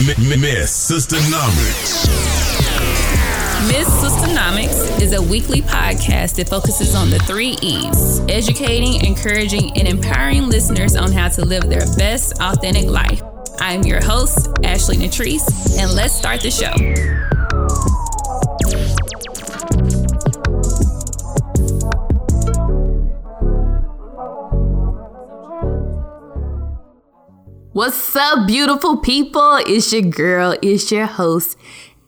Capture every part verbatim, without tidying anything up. Miss Sisternomics. Miss Sisternomics is a weekly podcast that focuses on the three E's: educating, encouraging, and empowering listeners on how to live their best, authentic life. I'm your host, Ashley Nytrice, and let's start the show. What's up, beautiful people? It's your girl, it's your host,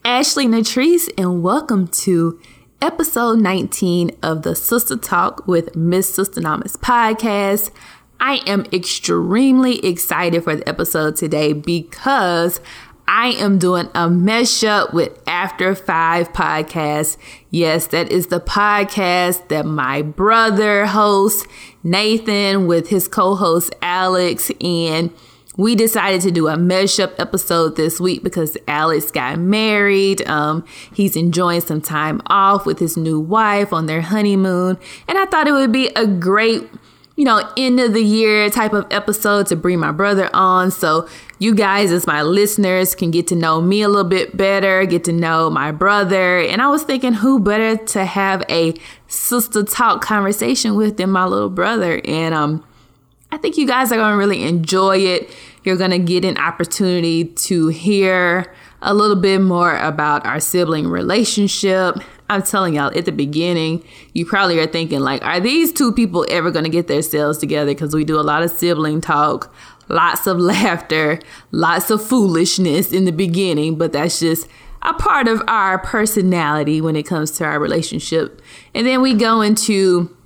Ashley Nytrice, and welcome to episode nineteen of the Sister Talk with Miss Sisternomics podcast. I am extremely excited for the episode today because I am doing a mashup with After Five podcast. Yes, that is the podcast that my brother hosts, Nathan, with his co-host, Alex, and we decided to do a mashup episode this week because Alex got married. Um, he's enjoying some time off with his new wife on their honeymoon. And I thought it would be a great, you know, end of the year type of episode to bring my brother on. So you guys, as my listeners, can get to know me a little bit better, get to know my brother. And I was thinking, who better to have a sister talk conversation with than my little brother? And um, I think you guys are going to really enjoy it. You're going to get an opportunity to hear a little bit more about our sibling relationship. I'm telling y'all, at the beginning, you probably are thinking, like, are these two people ever going to get themselves together? Because we do a lot of sibling talk, lots of laughter, lots of foolishness in the beginning. But that's just a part of our personality when it comes to our relationship. And then we go into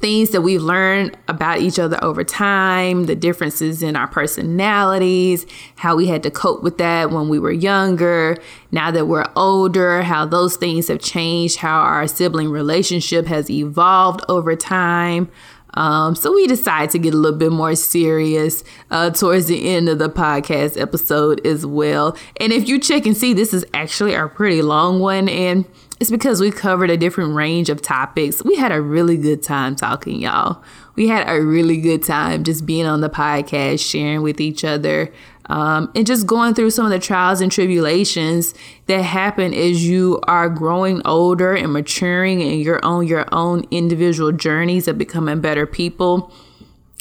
things that we've learned about each other over time, the differences in our personalities, how we had to cope with that when we were younger, now that we're older, how those things have changed, how our sibling relationship has evolved over time. Um, so we decided to get a little bit more serious uh, towards the end of the podcast episode as well. And if you check and see, this is actually a pretty long one, and it's because we covered a different range of topics. We had a really good time talking, y'all. We had a really good time just being on the podcast, sharing with each other, um, and just going through some of the trials and tribulations that happen as you are growing older and maturing and you're on your own individual journeys of becoming better people.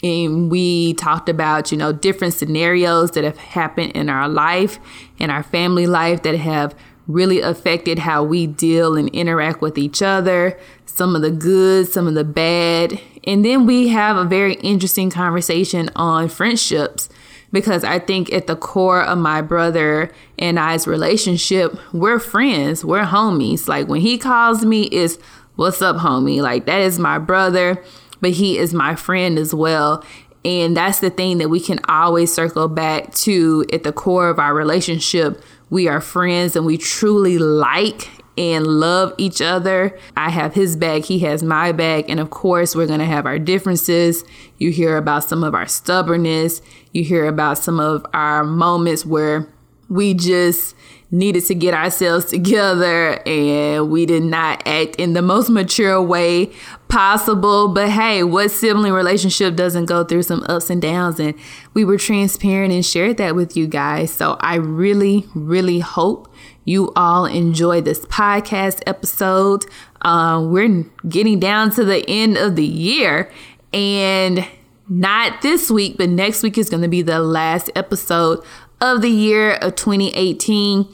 And we talked about, you know, different scenarios that have happened in our life, in our family life, that have really affected how we deal and interact with each other, some of the good, some of the bad. And then we have a very interesting conversation on friendships, because I think at the core of my brother and I's relationship, we're friends, we're homies. Like, when he calls me, it's what's up, homie? Like, that is my brother, but he is my friend as well. And that's the thing that we can always circle back to at the core of our relationship. We are friends and we truly like and love each other. I have his back, he has my back. And of course, we're going to have our differences. You hear about some of our stubbornness. You hear about some of our moments where we just needed to get ourselves together and we did not act in the most mature way possible. But hey, what sibling relationship doesn't go through some ups and downs? And we were transparent and shared that with you guys. So I really, really hope you all enjoy this podcast episode. Uh, we're getting down to the end of the year, and not this week, but next week is going to be the last episode of the year of twenty eighteen.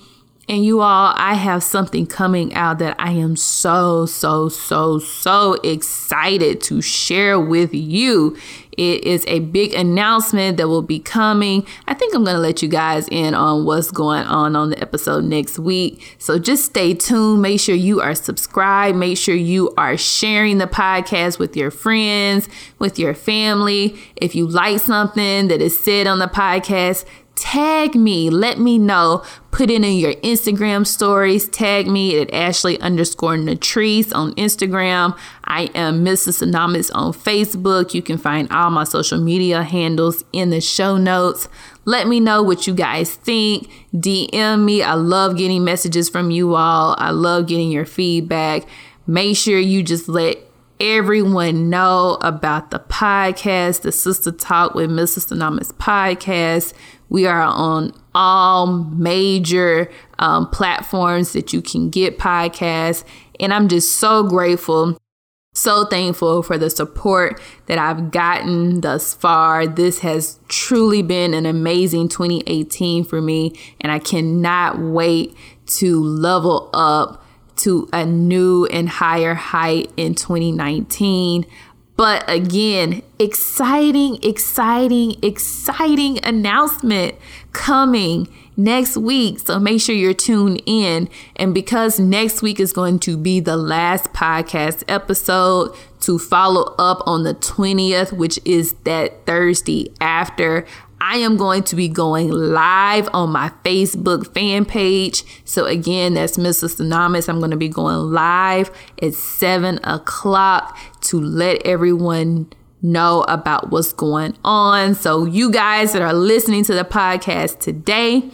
And you all, I have something coming out that I am so, so, so, so excited to share with you. It is a big announcement that will be coming. I think I'm going to let you guys in on what's going on on the episode next week. So just stay tuned. Make sure you are subscribed. Make sure you are sharing the podcast with your friends, with your family. If you like something that is said on the podcast, tag me, let me know, put it in your Instagram stories, tag me at Ashley underscore Nytrice on Instagram. I am Miss Sisternomics on Facebook. You can find all my social media handles in the show notes. Let me know what you guys think. D M me. I love getting messages from you all. I love getting your feedback. Make sure you just let everyone know about the podcast, the Sister Talk with Miss Sisternomics podcast. We are on all major um, platforms that you can get podcasts. And I'm just so grateful, so thankful for the support that I've gotten thus far. This has truly been an amazing twenty eighteen for me, and I cannot wait to level up to a new and higher height in twenty nineteen. But again, exciting, exciting, exciting announcement coming next week. So make sure you're tuned in. And because next week is going to be the last podcast episode to follow up on the twentieth, which is that Thursday after, I am going to be going live on my Facebook fan page. So again, that's Miss Sisternomics. I'm going to be going live at seven o'clock to let everyone know about what's going on. So you guys that are listening to the podcast today,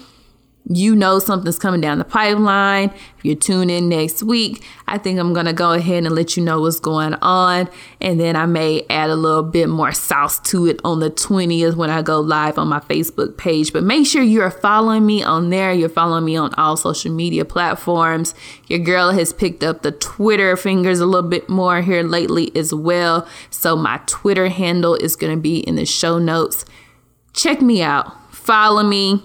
you know something's coming down the pipeline. If you tune in next week, I think I'm going to go ahead and let you know what's going on. And then I may add a little bit more sauce to it on the twentieth when I go live on my Facebook page. But make sure you're following me on there. You're following me on all social media platforms. Your girl has picked up the Twitter fingers a little bit more here lately as well. So my Twitter handle is going to be in the show notes. Check me out. Follow me.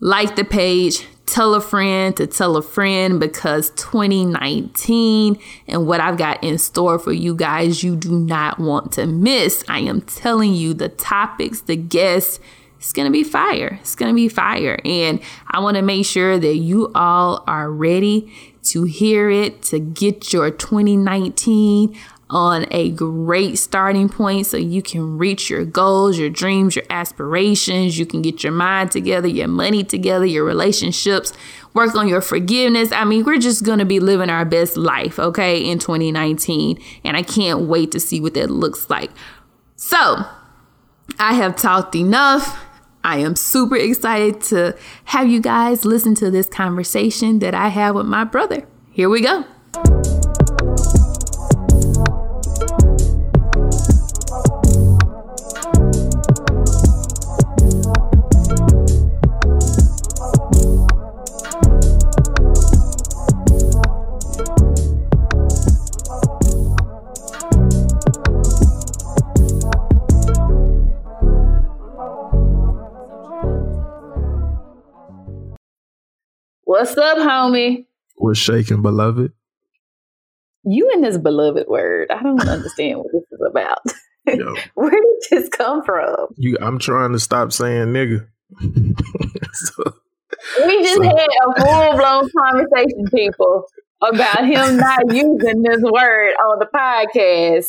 Like the page, tell a friend to tell a friend, because twenty nineteen and what I've got in store for you guys, you do not want to miss. I am telling you, the topics, the guests, it's going to be fire. It's going to be fire. And I want to make sure that you all are ready to hear it, to get your twenty nineteen on a great starting point so you can reach your goals, your dreams, your aspirations. You can get your mind together, your money together, your relationships, work on your forgiveness. I mean, we're just going to be living our best life, okay, in twenty nineteen. And I can't wait to see what that looks like. So I have talked enough. I am super excited to have you guys listen to this conversation that I have with my brother. Here we go. What's up, homie? What's shaking, beloved? You and this beloved word. I don't understand what this is about. Yo. Where did this come from? You, I'm trying to stop saying nigga. so, we just so. had a full-blown conversation, people, about him not using this word on the podcast.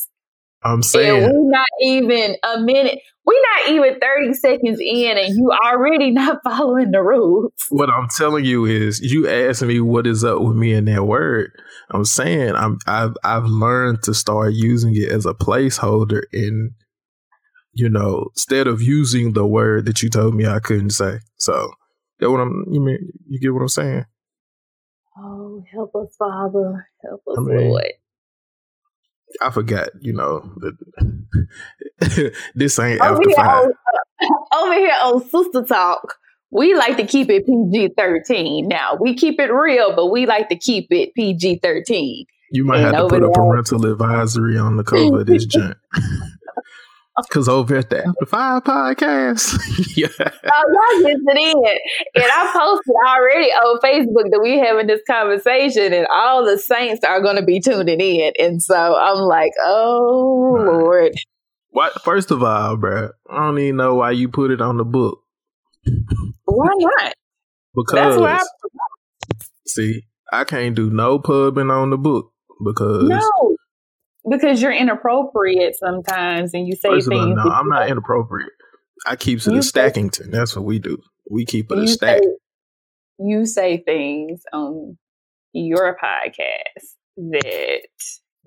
I'm saying. And we're not even a minute. We're not even thirty seconds in and you already not following the rules. What I'm telling you is, you asked me what is up with me in that word. I'm saying I'm, I've, I've learned to start using it as a placeholder in, you know, instead of using the word that you told me I couldn't say. So that what I'm, you mean, you get what I'm saying? Oh, help us, Father. Help us, I mean, Lord. I forgot, you know, this ain't over after five. Here on, over here on Sister Talk, we like to keep it P G thirteen. Now, we keep it real, but we like to keep it P G thirteen. You might and have to put a parental advisory on the cover of this joint. Because over at the After Five podcast. yeah. Oh, y'all just did it. And I posted already on Facebook that we're having this conversation and all the saints are going to be tuning in. And so I'm like, oh, nah. Lord. What? First of all, bro, I don't even know why you put it on the book. Why not? Because, That's why I- see, I can't do no pubbing on the book because... No. Because you're inappropriate sometimes and you say First things. All, no, I'm not inappropriate. I keep it at Stackington. That's what we do. We keep it a stack. Say, you say things on your podcast that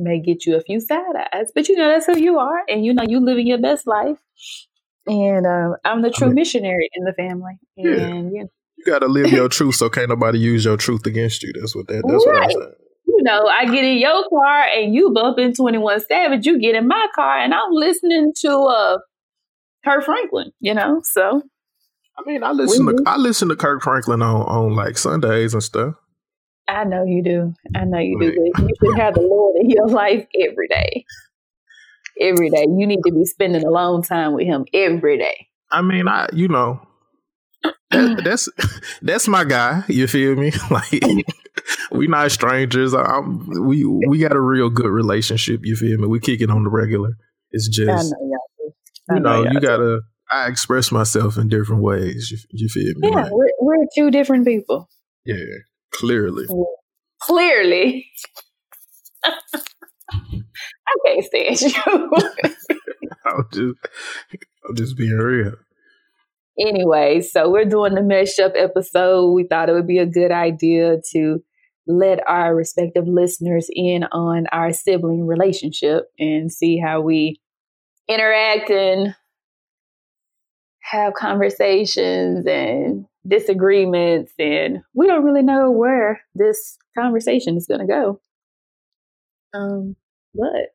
may get you a few side eyes, but you know that's who you are and you know you living your best life. And um, I'm the true I mean, missionary in the family. And yeah. you, know. you got to live your truth so can't nobody use your truth against you. That's what that. That's right. what I'm saying. You know, I get in your car and you bump in twenty-one Savage. You get in my car and I'm listening to uh, Kirk Franklin, you know, so. I mean, I listen we to do. I listen to Kirk Franklin on, on like Sundays and stuff. I know you do. I know you do. But you should have the Lord in your life every day. Every day. You need to be spending a long time with him every day. I mean, I you know, that, that's that's my guy. You feel me? Like, we not strangers. I'm, we we got a real good relationship. You feel me? We kick it on the regular. It's just, I know y'all do. I you know, know y'all you gotta. Do. I express myself in different ways. You, you feel me? Yeah, like, we're, we're two different people. Yeah. Clearly. Clearly. I can't stand you. I'm just I'm just being real. Anyway, so we're doing the Mesh Up episode. We thought it would be a good idea to let our respective listeners in on our sibling relationship and see how we interact and have conversations and disagreements, and we don't really know where this conversation is going to go. Um, but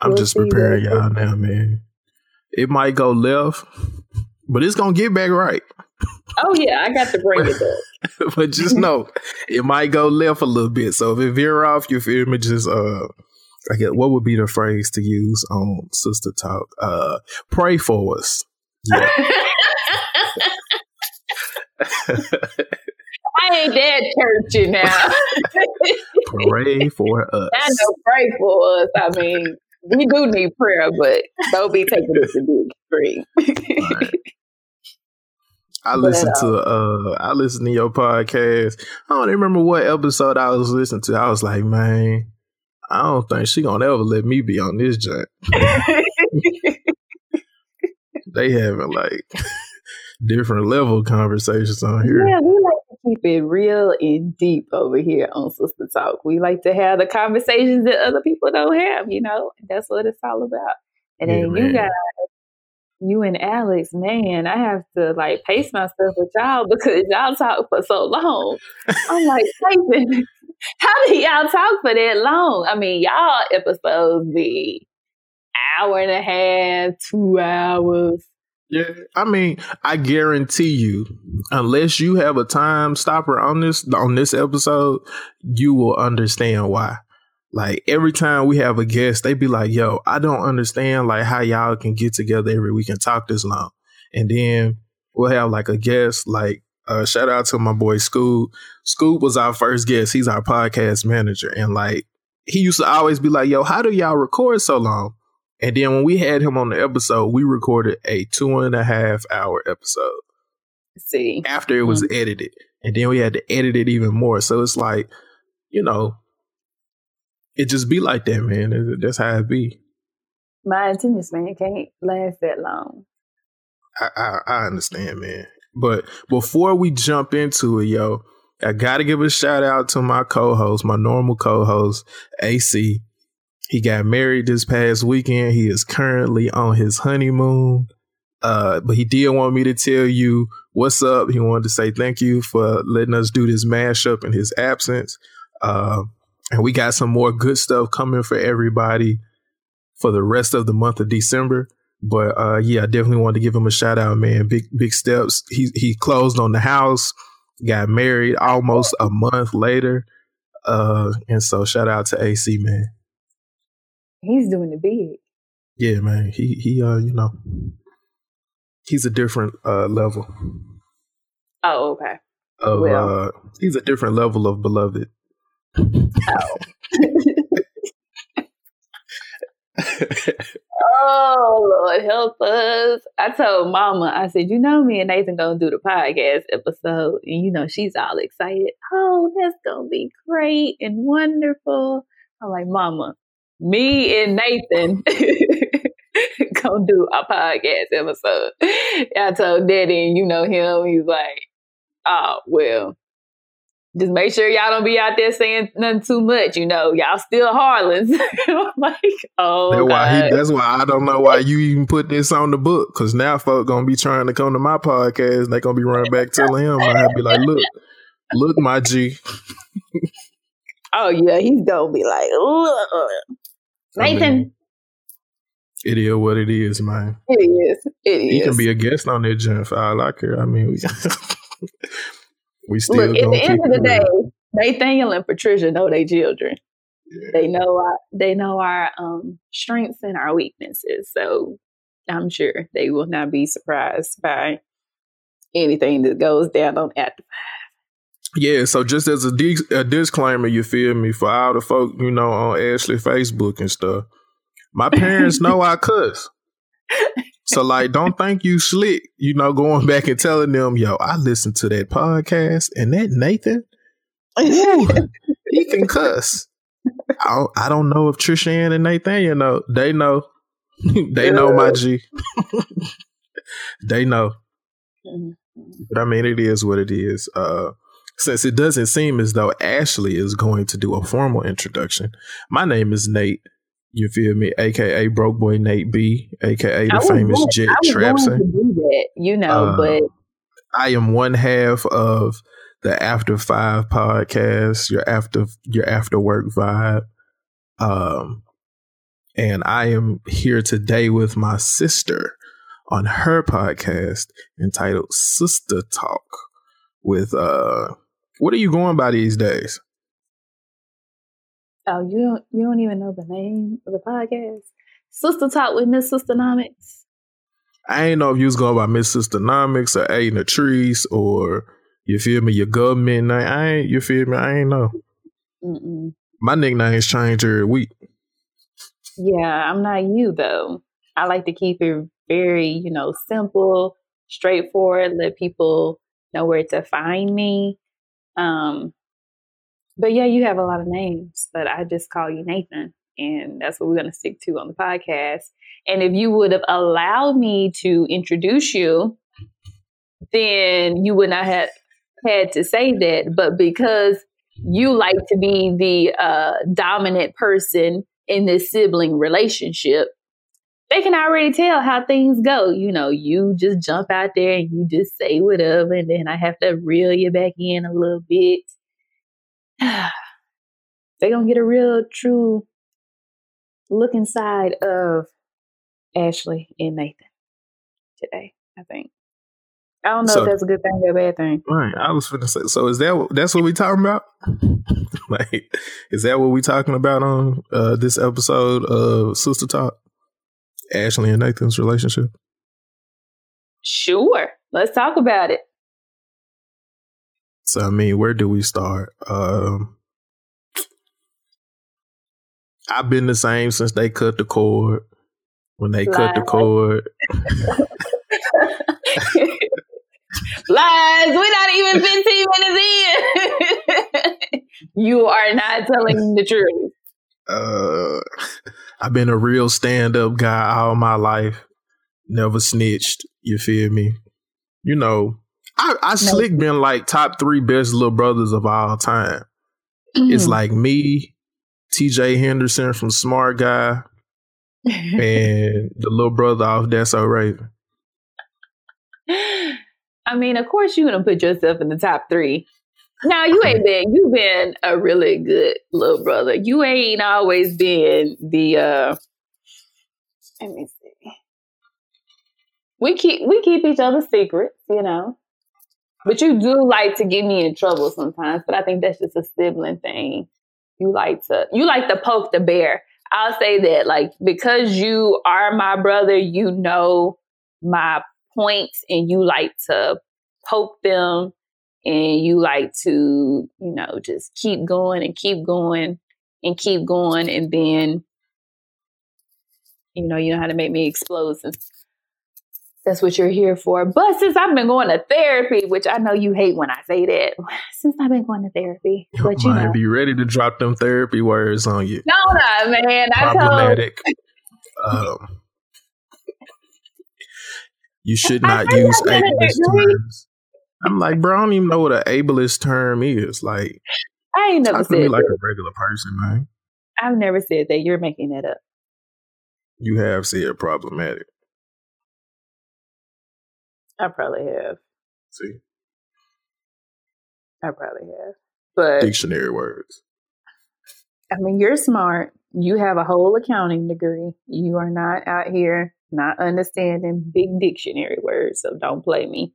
I'm we'll just preparing y'all now, man. It might go left, but it's going to get back right. Oh yeah, I got to bring it up. But just know, it might go left a little bit. So if it veer off, you feel me? Just uh, I guess what would be the phrase to use on Sister Talk? Uh, pray for us. Yeah. I ain't that churchy now. Pray for us. I know, pray for us. I mean, we do need prayer, but don't be taking this to be extreme. Right. I listen but, uh, to uh, I listen to your podcast. I don't remember what episode I was listening to. I was like, man, I don't think she gonna ever let me be on this joint. They having like different level conversations on here. Yeah, we like to keep it real and deep over here on Sister Talk. We like to have the conversations that other people don't have, you know? That's what it's all about. And yeah, then man. You guys, you and Alex, man, I have to like pace myself with y'all because y'all talk for so long. I'm like, Nathan, how do y'all talk for that long? I mean, y'all episodes be hour and a half, two hours. Yeah, I mean, I guarantee you, unless you have a time stopper on this on this episode, you will understand why. Like every time we have a guest, they be like, "Yo, I don't understand like how y'all can get together every week and talk this long." And then we'll have like a guest. Like uh, shout out to my boy Scoop. Scoop was our first guest. He's our podcast manager, and like he used to always be like, "Yo, how do y'all record so long?" And then when we had him on the episode, we recorded a two and a half hour episode. See, after it was mm-hmm. edited, and then we had to edit it even more. So it's like, you know, it just be like that, man. That's how it be. My attention span can't last that long. I, I I understand, man. But before we jump into it, yo, I gotta give a shout out to my co-host, my normal co-host, Acee. He got married this past weekend. He is currently on his honeymoon. Uh, but he did want me to tell you what's up. He wanted to say thank you for letting us do this mashup in his absence. Uh, and we got some more good stuff coming for everybody for the rest of the month of December. But uh, yeah, I definitely wanted to give him a shout out, man. Big, big steps. He, he closed on the house, got married almost a month later. Uh, and so shout out to Acee, man. He's doing it big. Yeah, man. He, he uh, you know, he's a different uh, level. Oh, okay. Of, well. uh, he's a different level of beloved. Oh. Oh, Lord, help us. I told Mama, I said, you know me and Nathan going to do the podcast episode. And, you know, she's all excited. Oh, that's going to be great and wonderful. I'm like, Mama. Me and Nathan gonna do a podcast episode. I told Daddy, and you know him, he's like, oh, well, just make sure y'all don't be out there saying nothing too much, you know. Y'all still harlots. I'm like, oh, that's why, he, that's why I don't know why you even put this on the book, because now folk gonna be trying to come to my podcast and they gonna be running back telling him. I'd be like, look, look, my G. Oh, yeah, he's gonna be like, ugh. Nathan, It is what it is, man. It is. It is. You can be a guest on that jump for all I care. I mean, we, we still look, at the end of the day, real. Nathaniel and Patricia know their children. Yeah. They know our, they know our um, strengths and our weaknesses. So I'm sure they will not be surprised by anything that goes down on After Five. Yeah, so just as a, di- a disclaimer, you feel me, for all the folk, you know, on Ashley Facebook and stuff, my parents know I cuss. So, like, don't think you slick, you know, going back and telling them, yo, I listened to that podcast and that Nathan, ooh, he can cuss. I don't, I don't know if Trishanne and Nathan, you know, they know. They know, my G. They know. But I mean, it is what it is. Uh, since it doesn't seem as though Ashley is going to do a formal introduction, my name is Nate. You feel me? A K A Broke Boy Nate B, A K A the famous going, Jet Trapson. You know, uh, but I am one half of the After Five podcast, your after your after work vibe. Um, and I am here today with my sister on her podcast entitled Sister Talk with, uh, what are you going by these days? Oh, you don't, you don't even know the name of the podcast? Sister Talk with Miss Sisternomics. I ain't know if you was going by Miss Sisternomics or Ashley Nytrice or, you feel me, your government name. I ain't, you feel me, I ain't know. Mm-mm. My nicknames change every week. Yeah, I'm not you, though. I like to keep it very, you know, simple, straightforward, let people know where to find me. Um, but yeah, you have a lot of names, but I just call you Nathan, and that's what we're going to stick to on the podcast. And if you would have allowed me to introduce you, then you would not have had to say that. But because you like to be the uh, dominant person in this sibling relationship, they can already tell how things go. You know, you just jump out there and you just say whatever, and then I have to reel you back in a little bit. They're going to get a real, true look inside of Ashley and Nathan today, I think. I don't know so, if that's a good thing or a bad thing. Right. I was finna say, so is that that's what we talking about? Like, is that what we talking about on uh, this episode of Sister Talk? Ashley and Nathan's relationship? Sure. Let's talk about it. So, I mean, where do we start? Um, I've been the same since they cut the cord. When they Lies. cut the cord. Lies. We're not even fifteen minutes in. You are not telling the truth. Uh, I've been a real stand-up guy all my life. Never snitched. You feel me? You know, I, I slick been like top three best little brothers of all time. It's like me, T J. Henderson from Smart Guy, and the little brother off Deso Raven. I mean, of course you're going to put yourself in the top three. No, you ain't been. You've been a really good little brother. You ain't always been the. Uh, let me see. We keep we keep each other secrets, you know. But you do like to get me in trouble sometimes. But I think that's just a sibling thing. You like to you like to poke the bear. I'll say that, like, because you are my brother, you know my points, and you like to poke them. And you like to, you know, just keep going and keep going and keep going. And then, you know, you know how to make me explode. Since that's what you're here for. But since I've been going to therapy, which I know you hate when I say that. Since I've been going to therapy. But you might know. Be ready to drop them therapy words on you. No, no, man. I Problematic. Told... um, you should not use ableist words. I'm like, bro, I don't even know what an ableist term is. Like, I ain't never talk said to me that. Like a regular person, man. I've never said that. You're making that up. You have said problematic. I probably have. See? I probably have. But dictionary words. I mean, you're smart. You have a whole accounting degree. You are not out here not understanding big dictionary words, so don't play me.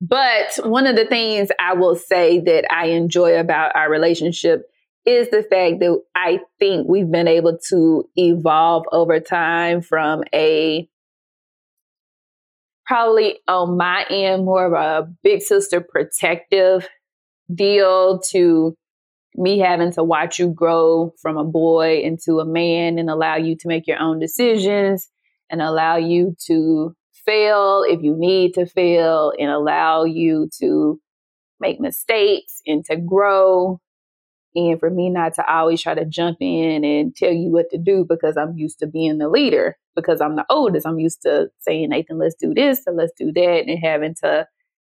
But one of the things I will say that I enjoy about our relationship is the fact that I think we've been able to evolve over time from a, probably on my end, more of a big sister protective deal to me having to watch you grow from a boy into a man and allow you to make your own decisions and allow you to fail if you need to fail and allow you to make mistakes and to grow. And for me not to always try to jump in and tell you what to do because I'm used to being the leader, because I'm the oldest. I'm used to saying, Nathan, let's do this, so let's do that, and having to,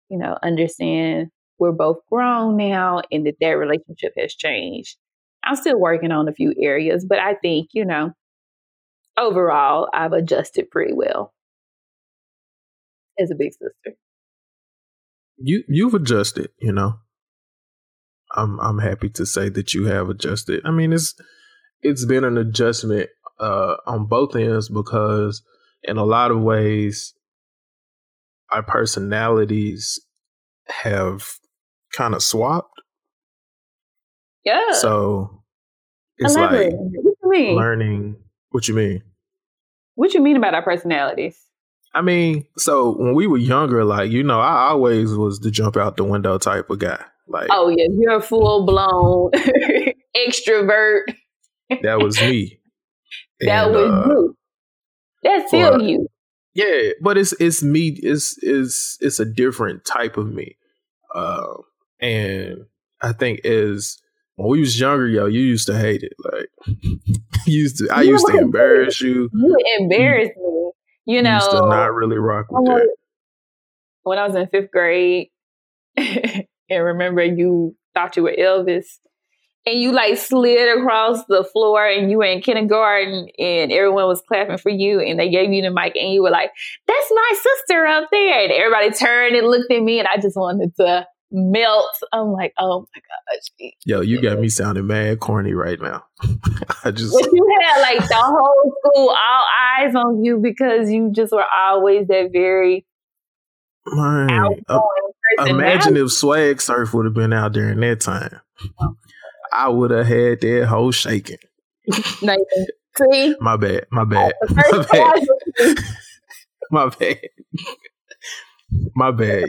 you know, understand we're both grown now and that that relationship has changed. I'm still working on a few areas, but I think, you know, overall, I've adjusted pretty well as a big sister. You, you've adjusted, you know. I'm I'm happy to say that you have adjusted. I mean, it's it's been an adjustment uh, on both ends because in a lot of ways, our personalities have kind of swapped. Yeah. So it's like learning. What you mean? What you mean about our personalities? I mean, so when we were younger, like, you know, I always was the jump out the window type of guy. Like, oh yeah, you're a full blown extrovert. That was me. And, that was uh, you. That's still well, you. Yeah, but it's it's me. It's it's it's a different type of me. Uh, and I think is when we was younger, yo, you used to hate it. Like used to, I you used to embarrass you. You embarrassed you, me. You know, used to not really rock with that. When I was in fifth grade. And remember, you thought you were Elvis and you like slid across the floor and you were in kindergarten and everyone was clapping for you and they gave you the mic and you were like, that's my sister up there. And everybody turned and looked at me and I just wanted to melt. I'm like, oh my gosh. Yo, you got me sounding mad corny right now. I just. But you had like the whole school, all eyes on you because you just were always that very. Man, outgoing. Imagine if Swag Surf would have been out during that time. I would have had that whole shaking. Nathan, see? My bad. My bad. My bad. My bad. My bad.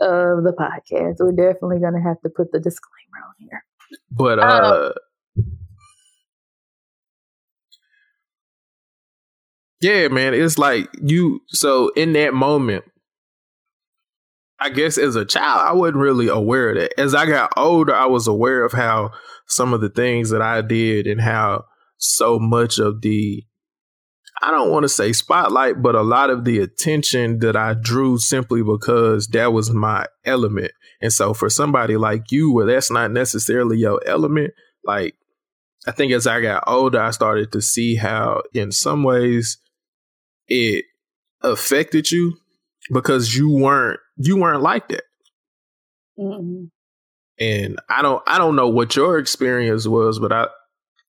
Of the podcast. We're definitely going to have to put the disclaimer on here. But, uh, um, yeah, man, it's like you, so in that moment, I guess as a child, I wasn't really aware of that. As I got older, I was aware of how some of the things that I did and how so much of the, I don't want to say spotlight, but a lot of the attention that I drew simply because that was my element. And so for somebody like you, where that's not necessarily your element, like I think as I got older, I started to see how in some ways it affected you because you weren't, You weren't like that. Mm-mm. And I don't I don't know what your experience was, but I,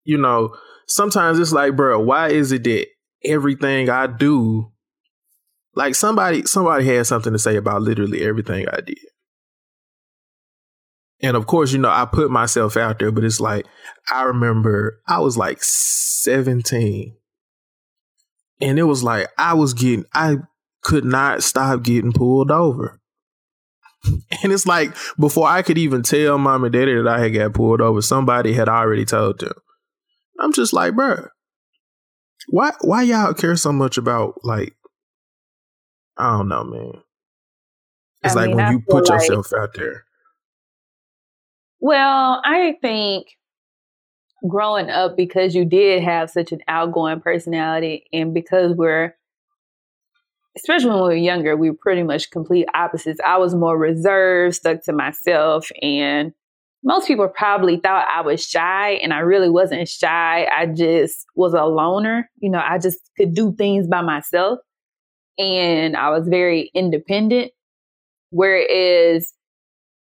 you know, sometimes it's like, bro, why is it that everything I do, like somebody, somebody had something to say about literally everything I did. And of course, you know, I put myself out there, but it's like, I remember I was like seventeen and it was like, I was getting, I could not stop getting pulled over. And it's like, before I could even tell mom and daddy that I had got pulled over, somebody had already told them. I'm just like, bruh, why, why y'all care so much about, like, I don't know, man. It's I like mean, when I you put like, yourself out there. Well, I think growing up, because you did have such an outgoing personality and because we're, especially when we were younger, we were pretty much complete opposites. I was more reserved, stuck to myself. And most people probably thought I was shy and I really wasn't shy. I just was a loner. You know, I just could do things by myself and I was very independent. Whereas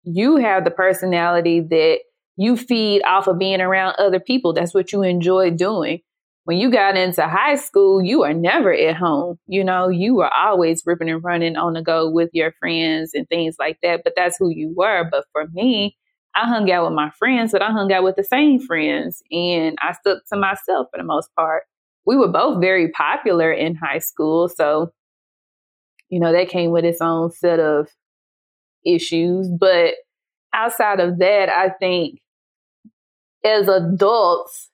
you have the personality that you feed off of being around other people. That's what you enjoy doing. When you got into high school, you are never at home. You know, you were always ripping and running on the go with your friends and things like that. But that's who you were. But for me, I hung out with my friends, but I hung out with the same friends. And I stuck to myself for the most part. We were both very popular in high school. So, you know, that came with its own set of issues. But outside of that, I think as adults,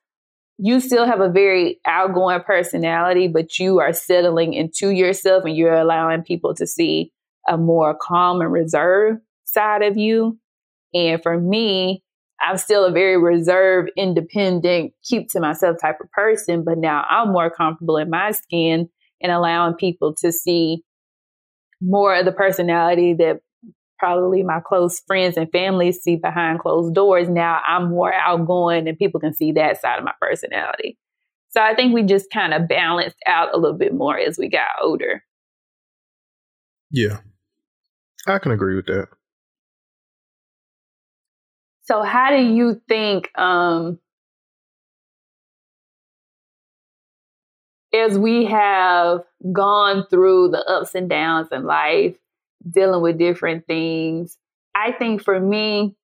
you still have a very outgoing personality, but you are settling into yourself and you're allowing people to see a more calm and reserved side of you. And for me, I'm still a very reserved, independent, keep to myself type of person, but now I'm more comfortable in my skin and allowing people to see more of the personality that probably my close friends and family see behind closed doors. Now I'm more outgoing and people can see that side of my personality. So I think we just kind of balanced out a little bit more as we got older. Yeah, I can agree with that. So how do you think, um, as we have gone through the ups and downs in life, dealing with different things, I think for me,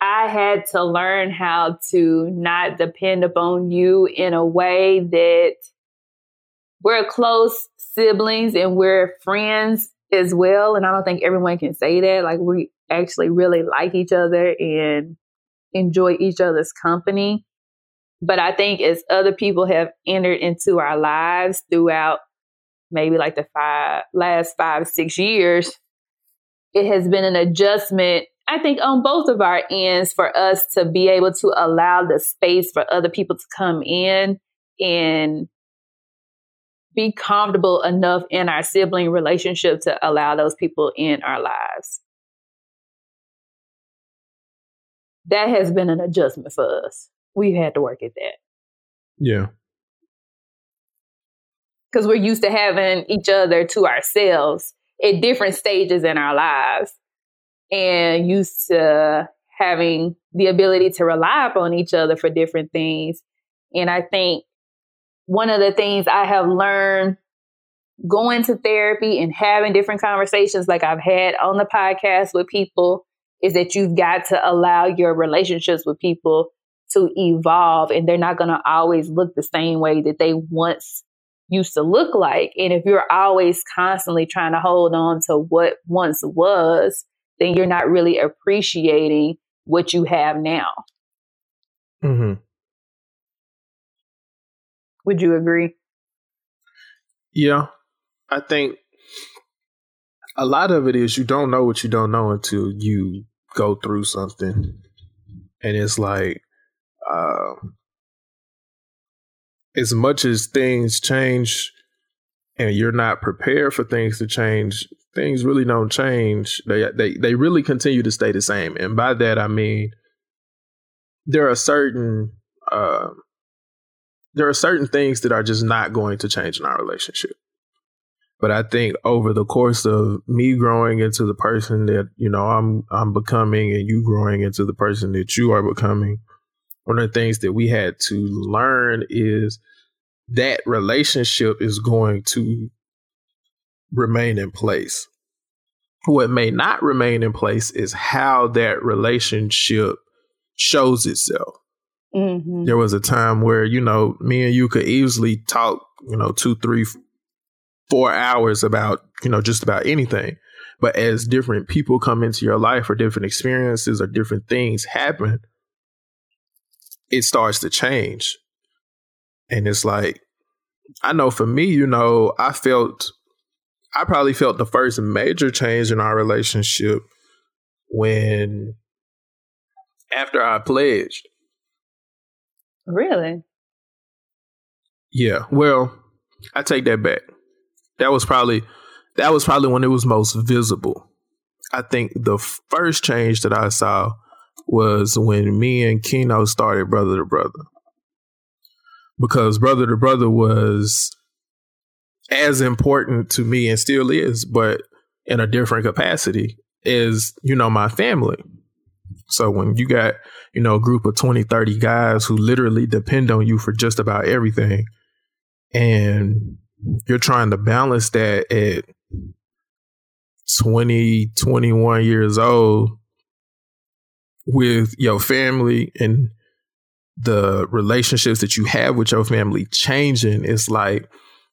I had to learn how to not depend upon you in a way that we're close siblings and we're friends as well. And I don't think everyone can say that. Like, we actually really like each other and enjoy each other's company. But I think as other people have entered into our lives throughout maybe like the five last five, six years, it has been an adjustment, I think, on both of our ends for us to be able to allow the space for other people to come in and be comfortable enough in our sibling relationship to allow those people in our lives. That has been an adjustment for us. We've had to work at that. Yeah. Because we're used to having each other to ourselves at different stages in our lives and used to having the ability to rely upon each other for different things. And I think one of the things I have learned going to therapy and having different conversations like I've had on the podcast with people is that you've got to allow your relationships with people to evolve, and they're not going to always look the same way that they once used to look like. And if you're always constantly trying to hold on to what once was, then you're not really appreciating what you have now. Mm-hmm. Would you agree? Yeah. I think a lot of it is you don't know what you don't know until you go through something. And it's like, uh, as much as things change and you're not prepared for things to change, things really don't change. They, they, they really continue to stay the same. And by that, I mean, there are certain, uh, there are certain things that are just not going to change in our relationship. But I think over the course of me growing into the person that, you know, I'm, I'm becoming and you growing into the person that you are becoming, one of the things that we had to learn is that relationship is going to remain in place. What may not remain in place is how that relationship shows itself. Mm-hmm. There was a time where, you know, me and you could easily talk, you know, two, three, four hours about, you know, just about anything. But as different people come into your life or different experiences or different things happen, it starts to change. And it's like, I know for me, you know, I felt, I probably felt the first major change in our relationship when, after I pledged. Really? Yeah. Well, I take that back. That was probably, that was probably when it was most visible. I think the first change that I saw was when me and Kino started Brother to Brother. Because Brother to Brother was as important to me and still is, but in a different capacity, as, you know, my family. So when you got, you know, a group of twenty, thirty guys who literally depend on you for just about everything, and you're trying to balance that at twenty, twenty-one years old with your family and the relationships that you have with your family changing, it's like,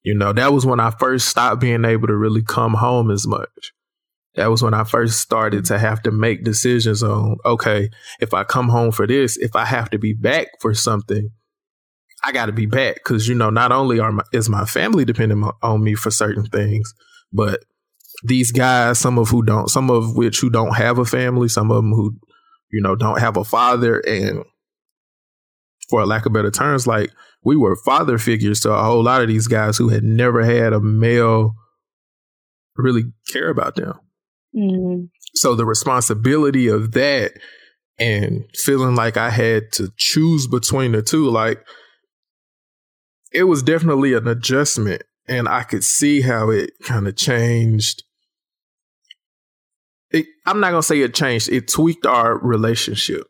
you know, that was when I first stopped being able to really come home as much. That was when I first started to have to make decisions on, okay, if I come home for this, if I have to be back for something, I got to be back. Because, you know, not only are my, is my family dependent on me for certain things, but these guys, some of who don't, some of which who don't have a family, some of them who, you know, don't have a father. And for lack of better terms, like, we were father figures to a whole lot of these guys who had never had a male really care about them. Mm-hmm. So the responsibility of that and feeling like I had to choose between the two, like, it was definitely an adjustment, and I could see how it kind of changed. It, I'm not going to say it changed. It tweaked our relationship.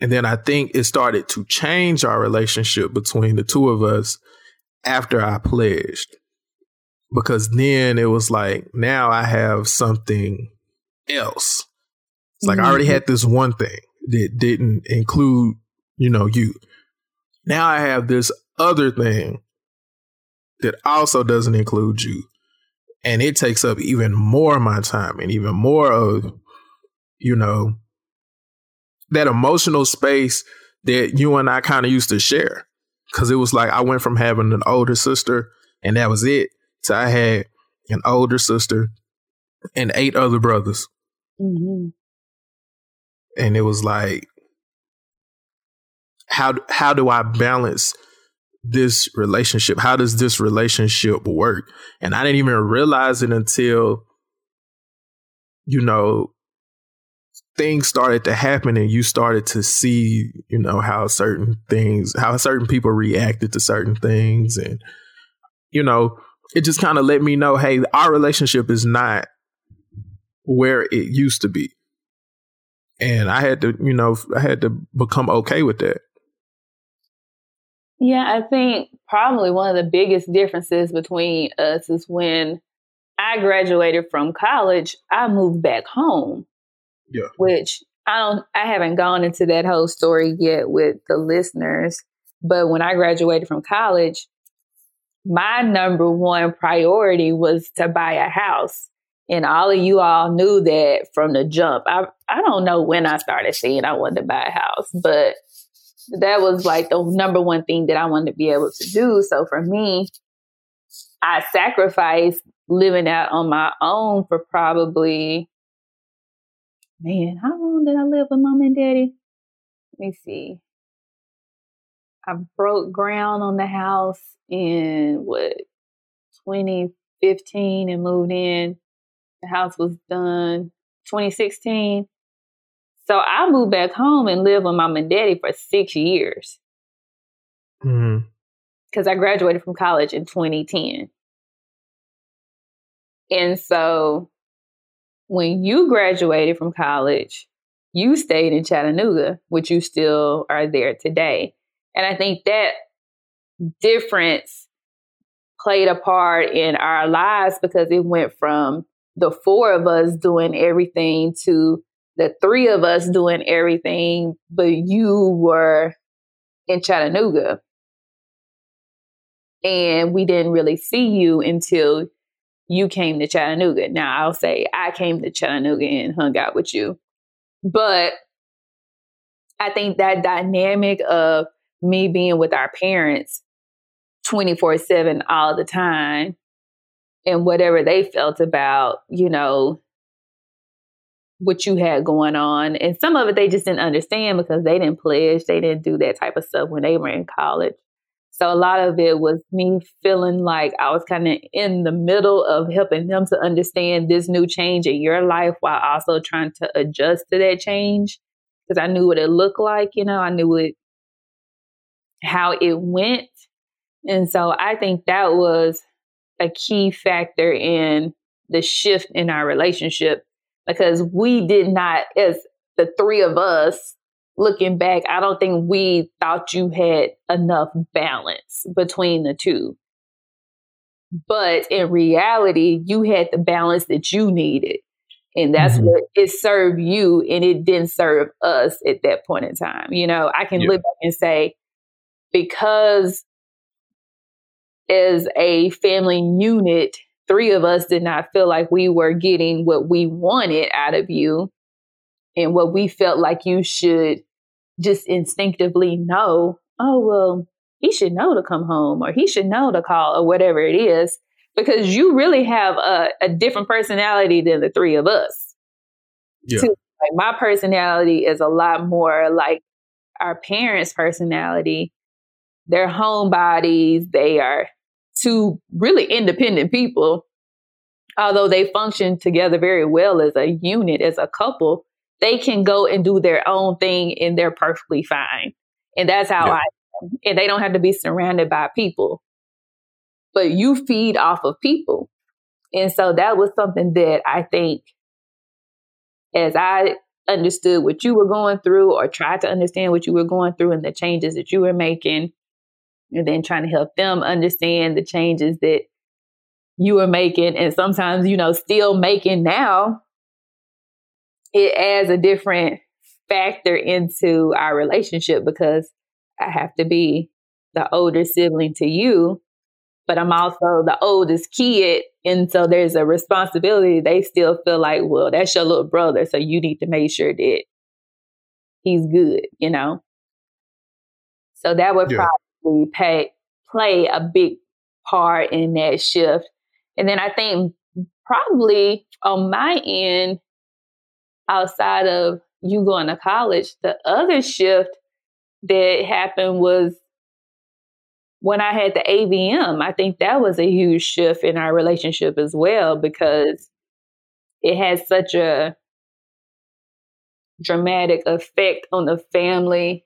And then I think it started to change our relationship between the two of us after I pledged. Because then it was like, now I have something else. It's like, mm-hmm. I already had this one thing that didn't include, you know, you. Now I have this other thing that also doesn't include you. And it takes up even more of my time and even more of, you know, that emotional space that you and I kind of used to share. Because it was like, I went from having an older sister and that was it. So I had an older sister and eight other brothers. Mm-hmm. And it was like, how, how do I balance this relationship? How does this relationship work? And I didn't even realize it until, you know, things started to happen and you started to see, you know, how certain things, how certain people reacted to certain things. And, you know, it just kind of let me know, hey, our relationship is not where it used to be. And I had to, you know, I had to become okay with that. Yeah, I think probably one of the biggest differences between us is when I graduated from college, I moved back home. Yeah. Which I don't, I haven't gone into that whole story yet with the listeners. But when I graduated from college, my number one priority was to buy a house. And all of you all knew that from the jump. I I don't know when I started saying I wanted to buy a house, but that was like the number one thing that I wanted to be able to do. So for me, I sacrificed living out on my own for probably, man, how long did I live with mom and daddy? Let me see. I broke ground on the house in what, twenty fifteen, and moved in. The house was done twenty sixteen. So I moved back home and lived with mom and daddy for six years. Mm-hmm. Because I graduated from college in twenty ten. And so when you graduated from college, you stayed in Chattanooga, which you still are there today. And I think that difference played a part in our lives because it went from the four of us doing everything to the three of us doing everything, but you were in Chattanooga. And we didn't really see you until you came to Chattanooga. Now, I'll say I came to Chattanooga and hung out with you. But I think that dynamic of me being with our parents twenty-four seven all the time and whatever they felt about, you know, what you had going on. And some of it they just didn't understand because they didn't pledge. They didn't do that type of stuff when they were in college. So a lot of it was me feeling like I was kind of in the middle of helping them to understand this new change in your life while also trying to adjust to that change because I knew what it looked like. You know, I knew it, how it went. And so I think that was a key factor in the shift in our relationship because we did not, as the three of us, looking back, I don't think we thought you had enough balance between the two. But in reality, you had the balance that you needed. And that's mm-hmm. what it served you, and it didn't serve us at that point in time. You know, I can yeah. look back and say, because as a family unit, three of us did not feel like we were getting what we wanted out of you and what we felt like you should just instinctively know, oh, well, he should know to come home, or he should know to call, or whatever it is, because you really have a, a different personality than the three of us. Yeah. So, like, my personality is a lot more like our parents' personality. They're homebodies. They are two really independent people. Although they function together very well as a unit, as a couple, they can go and do their own thing and they're perfectly fine. And that's how yeah. I am. And they don't have to be surrounded by people. But you feed off of people. And so that was something that I think, as I understood what you were going through, or tried to understand what you were going through and the changes that you were making, and then trying to help them understand the changes that you were making, and sometimes, you know, still making now, it adds a different factor into our relationship, because I have to be the older sibling to you, but I'm also the oldest kid. And so there's a responsibility. They still feel like, well, that's your little brother, so you need to make sure that he's good, you know? So that would yeah. probably pay, play a big part in that shift. And then I think probably on my end, outside of you going to college, the other shift that happened was when I had the A V M. I think that was a huge shift in our relationship as well, because it had such a dramatic effect on the family,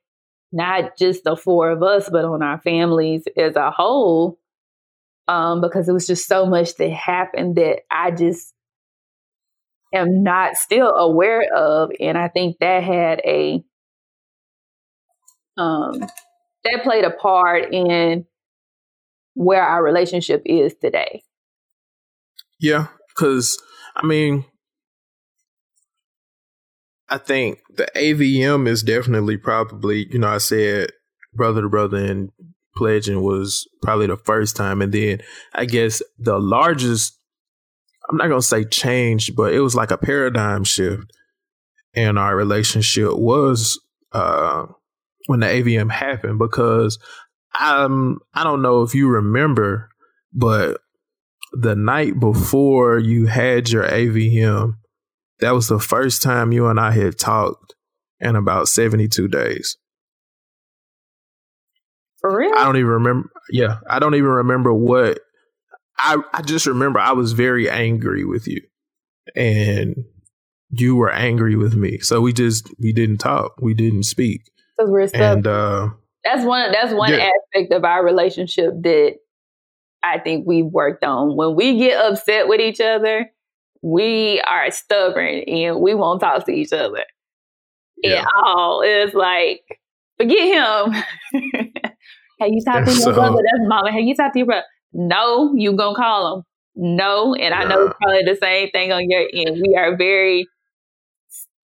not just the four of us, but on our families as a whole, um, because it was just so much that happened that I just am not still aware of. And I think that had a, um, that played a part in where our relationship is today. Yeah. Cause I mean, I think the A V M is definitely probably, you know, I said brother to brother and pledging was probably the first time. And then I guess the largest, I'm not going to say change, but it was like a paradigm shift in our relationship was uh, when the A V M happened, because I'm, I don't know if you remember, but the night before you had your A V M, that was the first time you and I had talked in about seventy-two days. For real? I don't even remember. Yeah. I don't even remember what. I, I just remember I was very angry with you and you were angry with me. So we just, we didn't talk. We didn't speak. Cause we're and, uh, that's one, that's one yeah. aspect of our relationship that I think we worked on. When we get upset with each other, we are stubborn and we won't talk to each other yeah. at all. It's like, forget him. Hey, you talk to your so, brother? That's mama. Hey, you talk to your brother? No, you gonna call them. No, and I know it's probably the same thing on your end. We are very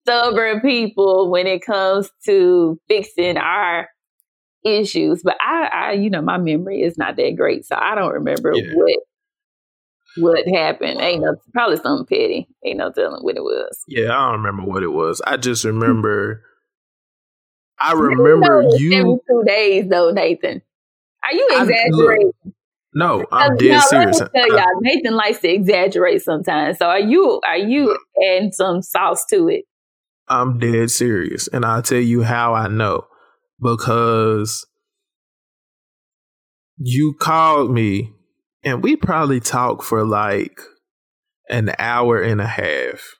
stubborn people when it comes to fixing our issues. But I, I you know, my memory is not that great, so I don't remember yeah. what what happened. Ain't no, probably something petty. Ain't no telling what it was. Yeah, I don't remember what it was. I just remember. I remember you. you two days though, Nathan. Are you exaggerating? I, look, No, I'm dead no, serious. Let me tell y'all, Nathan likes to exaggerate sometimes. So are you are you adding some sauce to it? I'm dead serious. And I'll tell you how I know. Because you called me and we probably talked for like an hour and a half.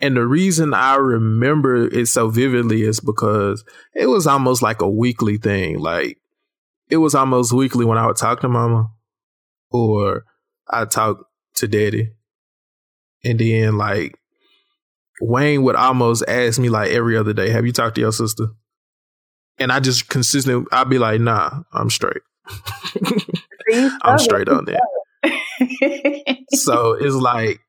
And the reason I remember it so vividly is because it was almost like a weekly thing. Like, it was almost weekly when I would talk to mama or I talk to daddy. And then like Wayne would almost ask me like every other day, have you talked to your sister? And I just consistently, I'd be like, nah, I'm straight. I'm straight on that. So it's like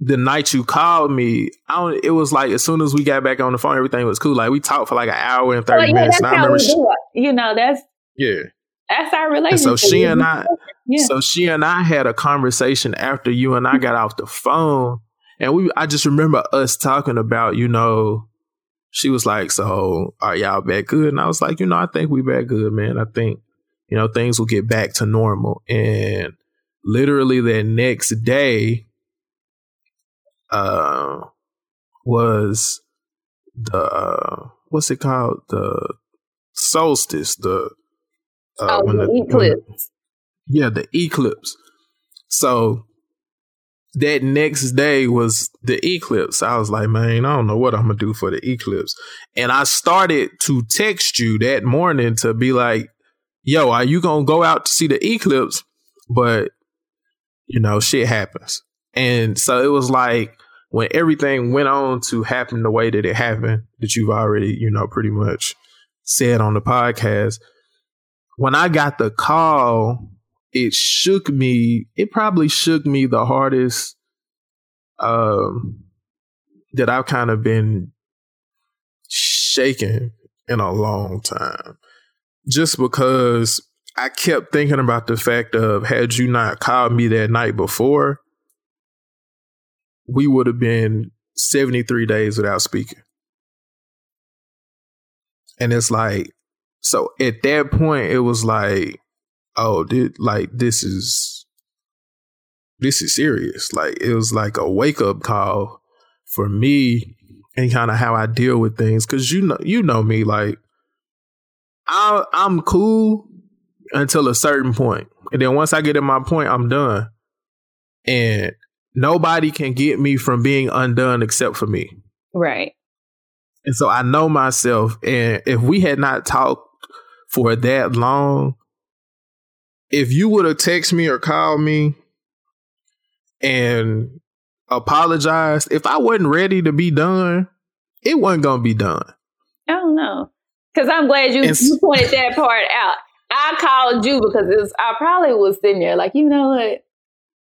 the night you called me, I don't, it was like as soon as we got back on the phone, everything was cool. Like we talked for like an hour and thirty oh, yeah, minutes. And I remember, she, you know, that's yeah, that's our relationship. And so she and I, yeah. so she and I had a conversation after you and I got off the phone, and we. I just remember us talking about, you know, she was like, "So are y'all back good?" And I was like, "You know, I think we back good, man. I think." You know, things will get back to normal. And literally the next day uh, was the, uh, what's it called? The solstice, the, uh, oh, when the, the eclipse. When the, yeah, the eclipse. So that next day was the eclipse. I was like, man, I don't know what I'm going to do for the eclipse. And I started to text you that morning to be like, yo, are you going to go out to see the eclipse? But, you know, shit happens. And so it was like when everything went on to happen the way that it happened, that you've already, you know, pretty much said on the podcast. When I got the call, it shook me. It probably shook me the hardest um, that I've kind of been shaken in a long time. Just because I kept thinking about the fact of, had you not called me that night before, we would have been seventy-three days without speaking. And it's like, so at that point, it was like, oh, dude, like this is, this is serious. Like it was like a wake up call for me and kind of how I deal with things. Cause you know, you know me, like, I, I'm cool until a certain point. And then once I get to my point, I'm done. And nobody can get me from being undone except for me. Right. And so I know myself. And if we had not talked for that long, if you would have texted me or called me and apologized, if I wasn't ready to be done, it wasn't going to be done. I don't know. Because I'm glad you, you pointed that part out. I called you because it was, I probably was sitting there like, you know what?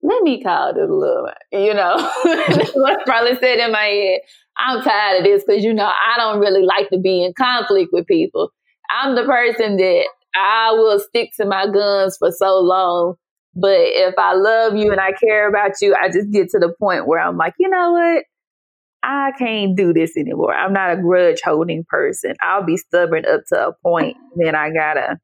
Let me call this little one. You know, I probably said in my head, I'm tired of this because, you know, I don't really like to be in conflict with people. I'm the person that I will stick to my guns for so long. But if I love you and I care about you, I just get to the point where I'm like, you know what? I can't do this anymore. I'm not a grudge holding person. I'll be stubborn up to a point. Then I gotta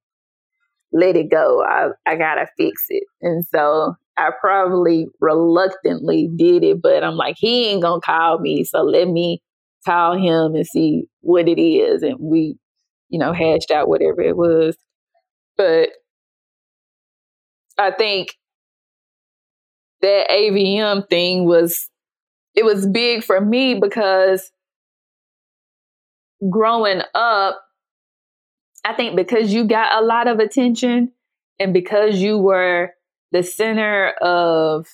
let it go. I, I gotta fix it. And so I probably reluctantly did it, but I'm like, he ain't gonna call me. So let me call him and see what it is. And we, you know, hashed out whatever it was. But I think that A V M thing was, it was big for me because growing up, I think because you got a lot of attention and because you were the center of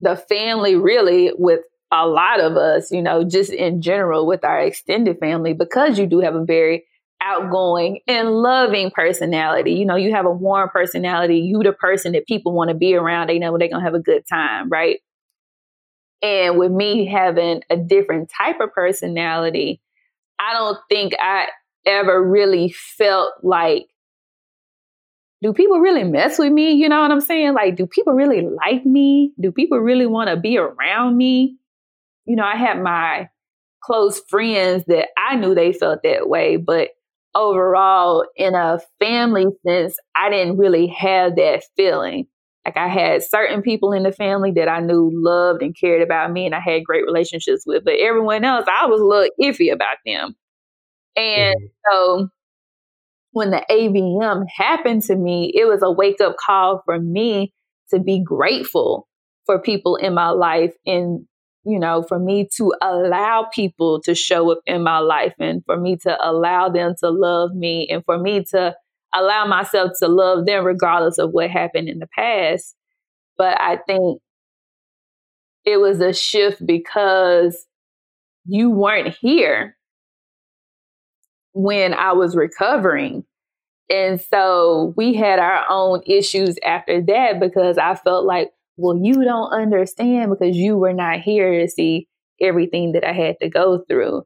the family, really, with a lot of us, you know, just in general with our extended family, because you do have a very outgoing and loving personality. You know, you have a warm personality. You the person that people want to be around. They know they're going to have a good time, right? And with me having a different type of personality, I don't think I ever really felt like, do people really mess with me? You know what I'm saying? Like, do people really like me? Do people really want to be around me? You know, I had my close friends that I knew they felt that way. But overall, in a family sense, I didn't really have that feeling. Like I had certain people in the family that I knew loved and cared about me and I had great relationships with, but everyone else, I was a little iffy about them. And so when the A V M happened to me, it was a wake up call for me to be grateful for people in my life and, you know, for me to allow people to show up in my life and for me to allow them to love me and for me to allow myself to love them regardless of what happened in the past. But I think it was a shift because you weren't here when I was recovering. And so we had our own issues after that, because I felt like, well, you don't understand because you were not here to see everything that I had to go through.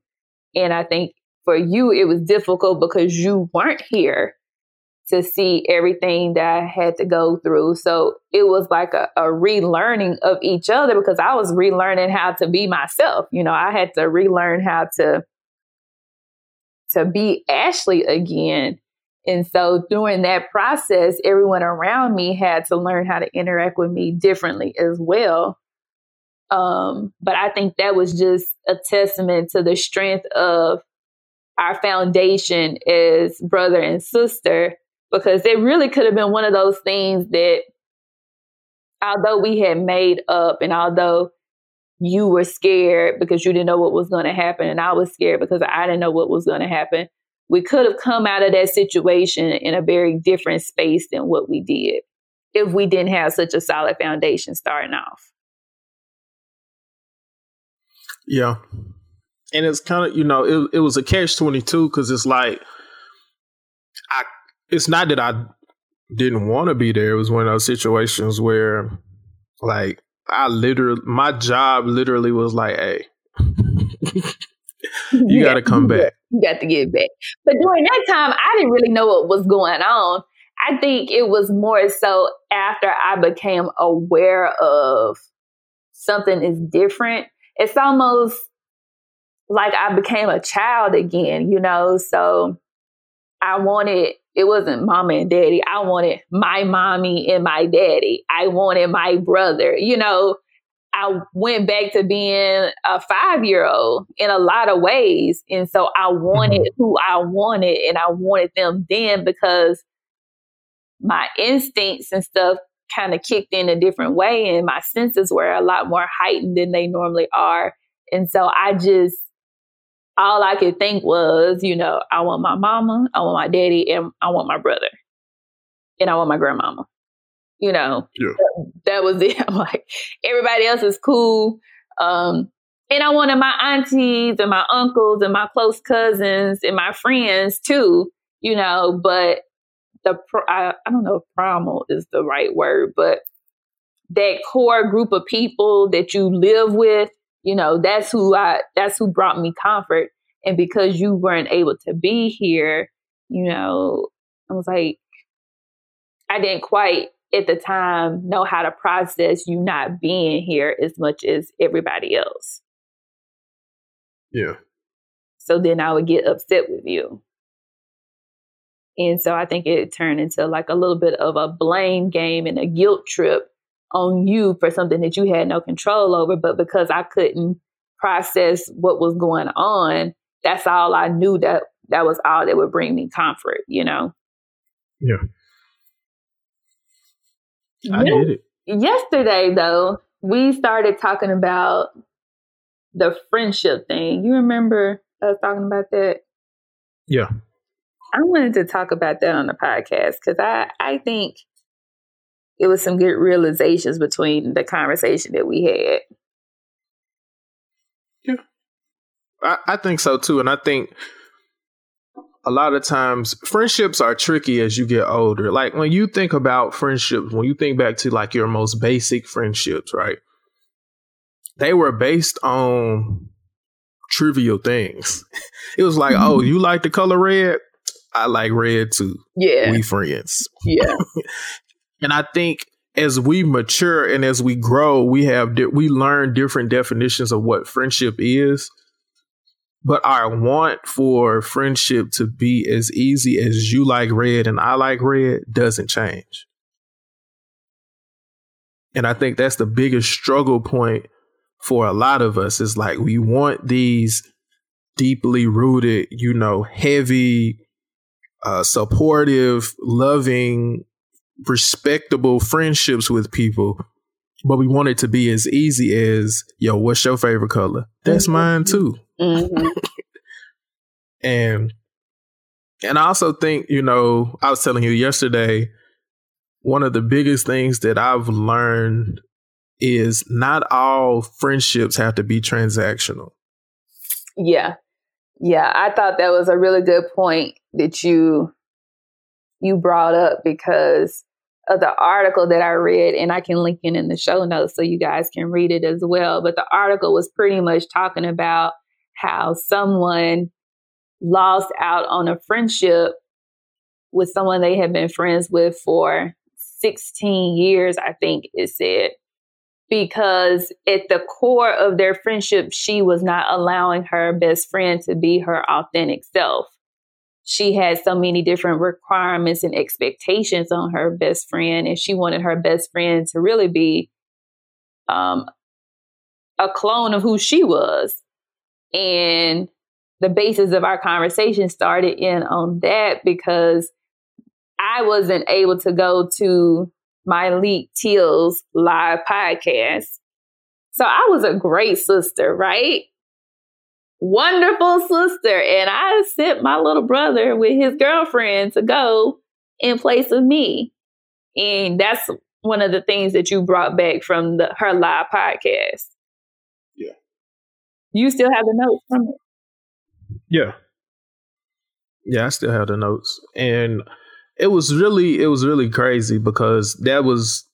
And I think for you, it was difficult because you weren't here to see everything that I had to go through. So it was like a, a relearning of each other, because I was relearning how to be myself. You know, I had to relearn how to, to be Ashley again. And so during that process, everyone around me had to learn how to interact with me differently as well. Um, but I think that was just a testament to the strength of our foundation as brother and sister, because it really could have been one of those things that, although we had made up, and although you were scared because you didn't know what was going to happen, and I was scared because I didn't know what was going to happen, we could have come out of that situation in a very different space than what we did if we didn't have such a solid foundation starting off. Yeah. And it's kind of, you know, it, it was a catch twenty-two, because it's like, I, it's not that I didn't want to be there. It was one of those situations where, like, I literally, my job literally was like, hey, you got to come back. You got to get back. But during that time, I didn't really know what was going on. I think it was more so after I became aware of something is different. It's almost like I became a child again, you know? So I wanted, it wasn't mama and daddy. I wanted my mommy and my daddy. I wanted my brother, you know? I went back to being a five-year-old in a lot of ways. And so I wanted mm-hmm. who I wanted, and I wanted them then, because my instincts and stuff kind of kicked in a different way, and my senses were a lot more heightened than they normally are. And so I just, all I could think was, you know, I want my mama, I want my daddy, and I want my brother. And I want my grandmama. You know, yeah. that was it. I'm like, everybody else is cool. Um, and I wanted my aunties and my uncles and my close cousins and my friends too, you know, but the, pro- I, I don't know if primal is the right word, but that core group of people that you live with, you know, that's who I, that's who brought me comfort. And because you weren't able to be here, you know, I was like, I didn't quite, at the time, know how to process you not being here as much as everybody else. Yeah. So then I would get upset with you. And so I think it turned into like a little bit of a blame game and a guilt trip on you for something that you had no control over. But because I couldn't process what was going on, that's all I knew, that that was all that would bring me comfort, you know? Yeah. I did it. Yesterday, though, we started talking about the friendship thing. You remember us talking about that? Yeah. I wanted to talk about that on the podcast, because I, I think it was some good realizations between the conversation that we had. Yeah. I, I think so, too. And I think a lot of times friendships are tricky as you get older. Like when you think about friendships, when you think back to like your most basic friendships, right? They were based on trivial things. It was like, mm-hmm. oh, you like the color red? I like red too. Yeah. We friends. Yeah. And I think as we mature and as we grow, we have, di- we learn different definitions of what friendship is. But our want for friendship to be as easy as you like red and I like red doesn't change. And I think that's the biggest struggle point for a lot of us, is like we want these deeply rooted, you know, heavy, uh, supportive, loving, respectable friendships with people. But we want it to be as easy as, yo, what's your favorite color? That's mm-hmm. mine, too. Mm-hmm. and and I also think, you know, I was telling you yesterday, one of the biggest things that I've learned is not all friendships have to be transactional. Yeah. Yeah. I thought that was a really good point that you, you brought up because of the article that I read, and I can link it in the show notes so you guys can read it as well. But the article was pretty much talking about how someone lost out on a friendship with someone they had been friends with for sixteen years, I think it said, because at the core of their friendship, she was not allowing her best friend to be her authentic self. She had so many different requirements and expectations on her best friend, and she wanted her best friend to really be um, a clone of who she was. And the basis of our conversation started in on that because I wasn't able to go to my Leak Teals live podcast. So I was a great sister, right? Wonderful sister. And I sent my little brother with his girlfriend to go in place of me. And that's one of the things that you brought back from the, her live podcast. Yeah. You still have the notes from it? Yeah. Yeah, I still have the notes. And It was really, it was really crazy because that was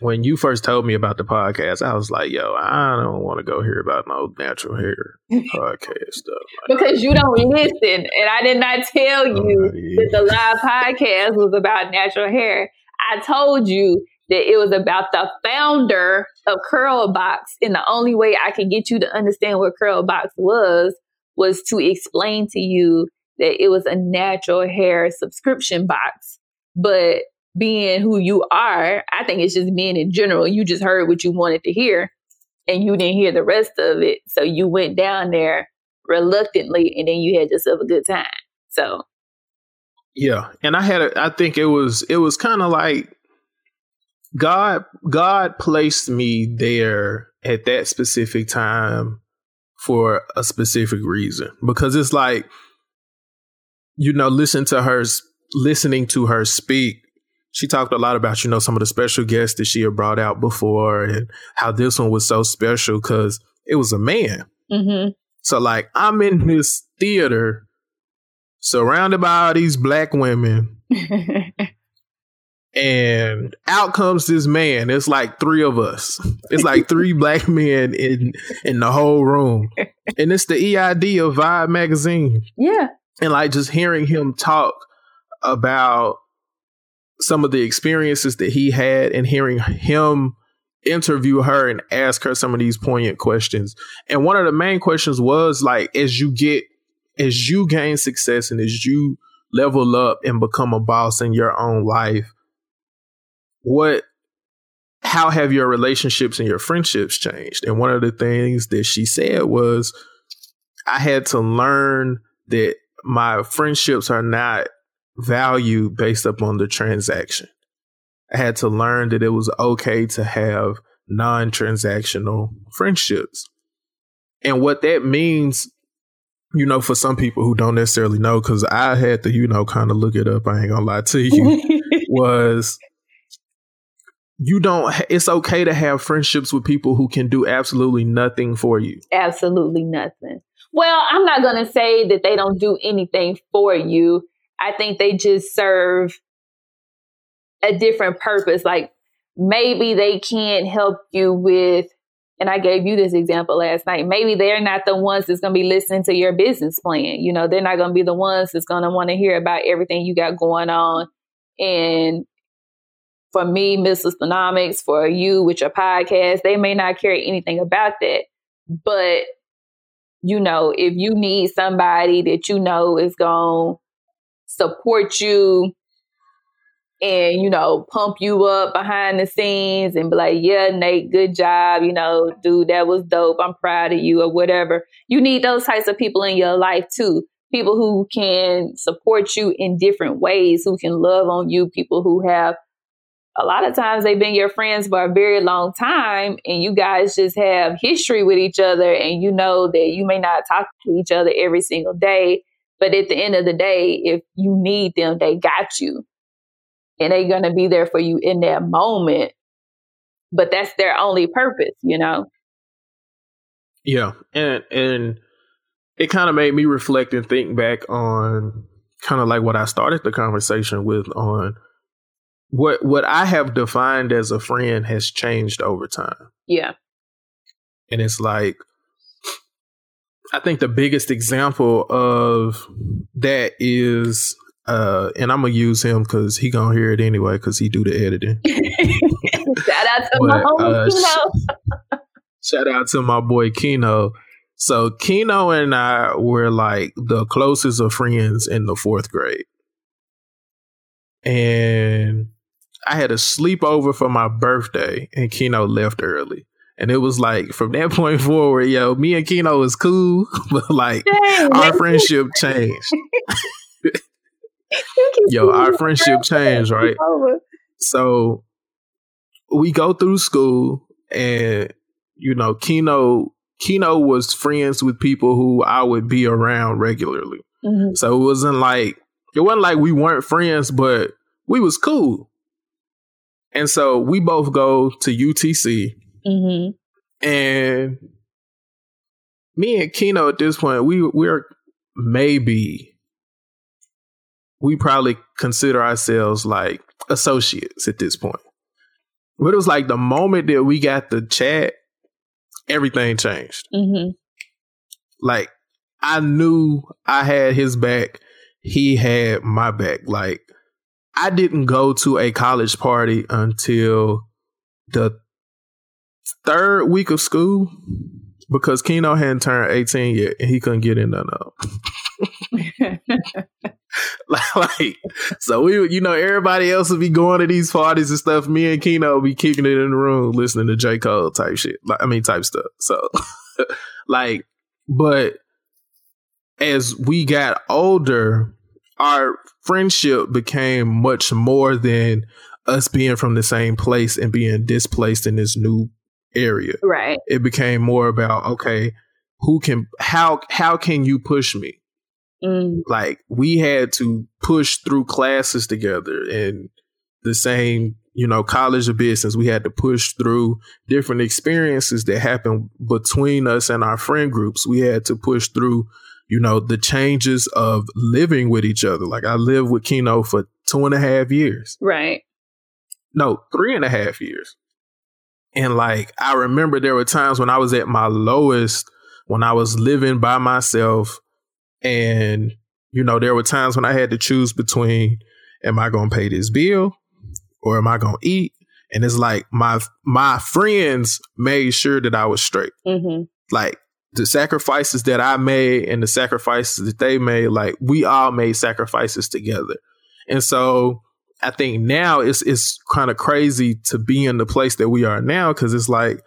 when you first told me about the podcast. I was like, yo, I don't want to go hear about no natural hair podcast stuff. Like, because you don't listen. And I did not tell you uh, yeah. that the live podcast was about natural hair. I told you that it was about the founder of Curlbox. And the only way I could get you to understand what Curlbox was, was to explain to you that it was a natural hair subscription box. But being who you are, I think it's just being in general. You just heard what you wanted to hear and you didn't hear the rest of it. So you went down there reluctantly and then you had yourself a good time. So. Yeah. And I had, a, I think it was, it was kind of like God, God placed me there at that specific time for a specific reason, because it's like, you know, listen to her, listening to her speak. She talked a lot about, you know, some of the special guests that she had brought out before and how this one was so special because it was a man. Mm-hmm. So, like, I'm in this theater surrounded by all these black women and out comes this man. It's like three of us. It's like three black men in, in the whole room. And it's the E I D of Vibe magazine. Yeah. And like just hearing him talk about some of the experiences that he had and hearing him interview her and ask her some of these poignant questions. And one of the main questions was like, as you get, as you gain success and as you level up and become a boss in your own life, what, how have your relationships and your friendships changed? And one of the things that she said was, I had to learn that my friendships are not valued based upon the transaction. I had to learn that it was okay to have non-transactional friendships. And what that means, you know, for some people who don't necessarily know, because I had to, you know, kind of look it up, I ain't gonna lie to you, was you don't, it's okay to have friendships with people who can do absolutely nothing for you. Absolutely nothing. Well, I'm not going to say that they don't do anything for you. I think they just serve a different purpose. Like maybe they can't help you with, and I gave you this example last night, maybe they're not the ones that's going to be listening to your business plan. You know, they're not going to be the ones that's going to want to hear about everything you got going on. And for me, Miss Sisternomics, for you with your podcast, they may not care anything about that. But you know, if you need somebody that you know is going to support you and, you know, pump you up behind the scenes and be like, yeah, Nate, good job. You know, dude, that was dope. I'm proud of you or whatever. You need those types of people in your life, too. People who can support you in different ways, who can love on you, people who have a lot of times they've been your friends for a very long time and you guys just have history with each other and you know that you may not talk to each other every single day, but at the end of the day, if you need them, they got you and they're going to be there for you in that moment, but that's their only purpose, you know? Yeah. And, and it kind of made me reflect and think back on kind of like what I started the conversation with, on what what I have defined as a friend has changed over time. Yeah. And it's like, I think the biggest example of that is, uh, and I'm going to use him because he going to hear it anyway because he do the editing. Shout out to but, my homie uh, Kino. Shout out to my boy Kino. So Kino and I were like the closest of friends in the fourth grade. And I had a sleepover for my birthday and Kino left early. And it was like, from that point forward, yo, me and Kino was cool, but like Dang, our friendship changed. Yo, our friendship changed, right? So we go through school and, you know, Kino... Kino was friends with people who I would be around regularly. Mm-hmm. So it wasn't like, it wasn't like we weren't friends, but we was cool. And so we both go to U T C. Mm-hmm. And me and Kino at this point, we, we're maybe, we probably consider ourselves like associates at this point. But it was like the moment that we got the chat, everything changed. Mm-hmm. Like, I knew I had his back. He had my back. Like, I didn't go to a college party until the third week of school because Kino hadn't turned eighteen yet and he couldn't get in none of them. Like, so we, you know, everybody else would be going to these parties and stuff. Me and Kino would be kicking it in the room, listening to J. Cole type shit. Like, I mean, type stuff. So, like, but as we got older, our friendship became much more than us being from the same place and being displaced in this new area. Right. It became more about, okay, who can, how, how can you push me? Like, we had to push through classes together and the same, you know, college of business. We had to push through different experiences that happened between us and our friend groups. We had to push through, you know, the changes of living with each other. Like, I lived with Kino for two and a half years. Right. No, three and a half years. And like, I remember there were times when I was at my lowest, when I was living by myself. And, you know, there were times when I had to choose between, am I going to pay this bill or am I going to eat? And it's like my my friends made sure that I was straight. Mm-hmm. Like the sacrifices that I made and the sacrifices that they made, like we all made sacrifices together. And so I think now it's it's kind of crazy to be in the place that we are now, because it's like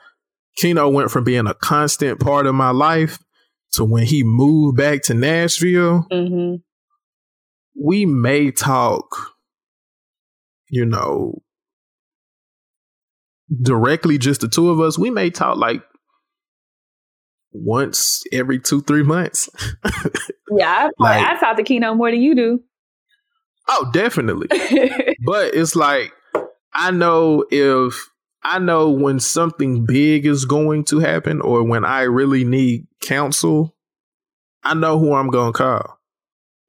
Kino went from being a constant part of my life. So when he moved back to Nashville, mm-hmm. we may talk, you know, directly just the two of us. We may talk like once every two, three months. Yeah, I, like, I talk to Kino more than you do. Oh, definitely. But it's like, I know if... I know when something big is going to happen or when I really need counsel, I know who I'm going to call.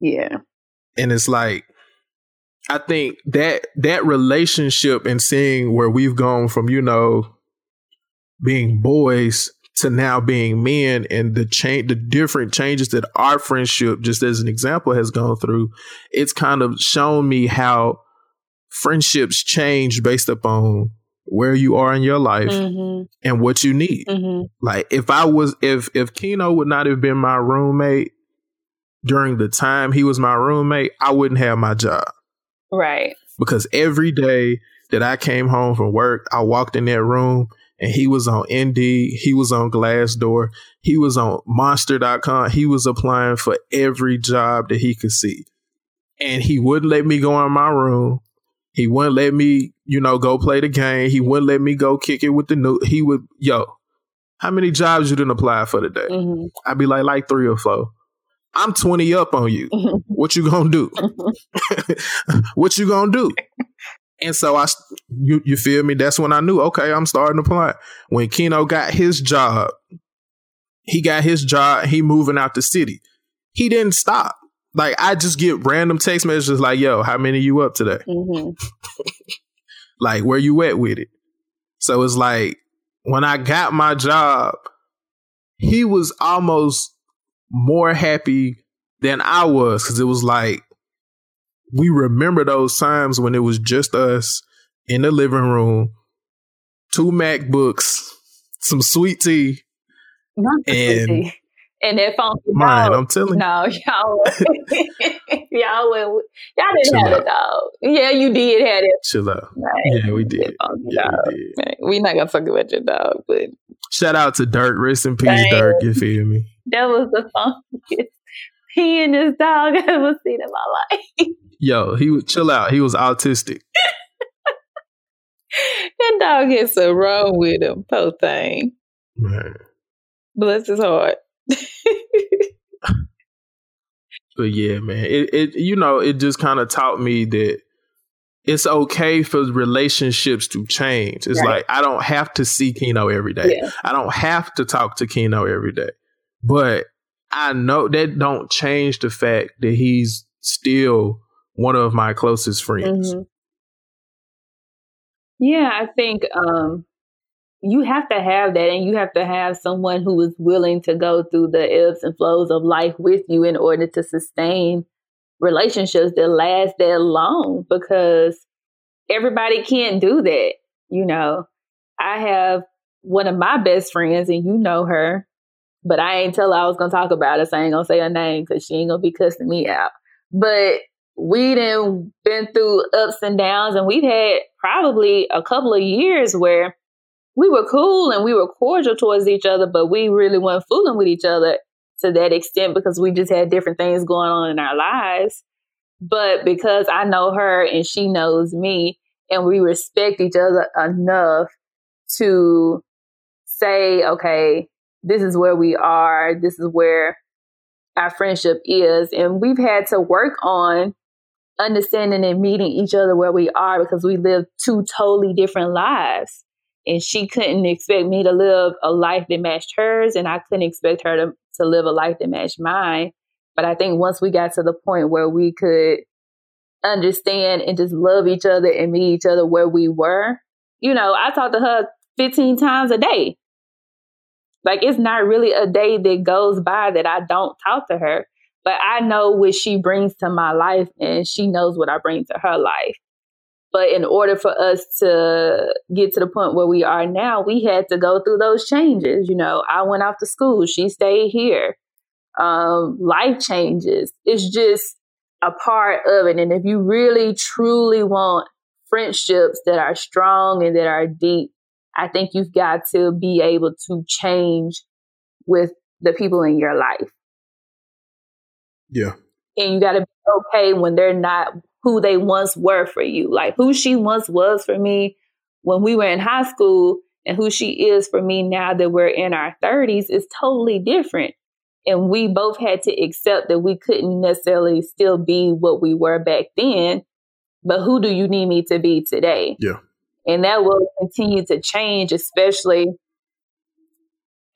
Yeah. And it's like, I think that that relationship and seeing where we've gone from, you know, being boys to now being men, and the change, the different changes that our friendship, just as an example, has gone through, it's kind of shown me how friendships change based upon where you are in your life, mm-hmm. and what you need. Mm-hmm. Like if I was, if, if Kino would not have been my roommate during the time he was my roommate, I wouldn't have my job. Right. Because every day that I came home from work, I walked in that room and he was on Indeed. He was on Glassdoor. He was on monster dot com. He was applying for every job that he could see. And he wouldn't let me go in my room. He wouldn't let me, you know, go play the game. He wouldn't let me go kick it with the new. He would, yo, how many jobs you didn't apply for today? Mm-hmm. I'd be like, like three or four. I'm twenty up on you. Mm-hmm. What you gonna do? Mm-hmm. What you gonna do? And so I, you, you feel me? That's when I knew, okay, I'm starting to apply. When Kino got his job, He got his job. He moving out the city. He didn't stop. Like, I just get random text messages like, yo, how many you up today? Mm-hmm. Like, where you at with it? So it's like, when I got my job, he was almost more happy than I was, because it was like, we remember those times when it was just us in the living room, two MacBooks, some sweet tea, Not and sweet tea. and that phone. Mine, I'm telling you. No, y'all, y'all, went, y'all didn't Chill have out. a dog. Yeah, you did have it. Chill out. Right. Yeah, we did. Yeah, we did. Right. We're not gonna fuck about your dog, but shout out to Dirk. Rest in peace, Dang. Dirk. You feel me? That was the funkiest he and his dog I ever seen in my life. Yo, he would chill out. He was autistic. That dog has so wrong with him, poor thing. Man. Bless his heart. But yeah, man, it, it you know, it just kind of taught me that it's okay for relationships to change. It's right. like, I don't have to see Kino every day. Yeah. I don't have to talk to Kino every day. But I know that don't change the fact that he's still one of my closest friends. Mm-hmm. Yeah, I think um, you have to have that, and you have to have someone who is willing to go through the ebbs and flows of life with you in order to sustain relationships that last that long, because everybody can't do that. You know, I have one of my best friends, and you know her, but I ain't tell her I was going to talk about her, so I ain't going to say her name because she ain't going to be cussing me out. But we done been through ups and downs, and we've had probably a couple of years where we were cool and we were cordial towards each other, but we really weren't fooling with each other to that extent because we just had different things going on in our lives. But because I know her and she knows me, and we respect each other enough to say, okay, this is where we are. This is where our friendship is. And we've had to work on understanding and meeting each other where we are, because we live two totally different lives. And she couldn't expect me to live a life that matched hers, and I couldn't expect her to, to live a life that matched mine. But I think once we got to the point where we could understand and just love each other and meet each other where we were, you know, I talked to her fifteen times a day. Like, it's not really a day that goes by that I don't talk to her, but I know what she brings to my life, and she knows what I bring to her life. But in order for us to get to the point where we are now, we had to go through those changes. You know, I went off to school. She stayed here. Um, life changes. It's just a part of it. And if you really, truly want friendships that are strong and that are deep, I think you've got to be able to change with the people in your life. Yeah. And you got to be okay when they're not who they once were for you. Like, who she once was for me when we were in high school and who she is for me now that we're in our thirties is totally different. And we both had to accept that we couldn't necessarily still be what we were back then, but who do you need me to be today? Yeah. And that will continue to change, especially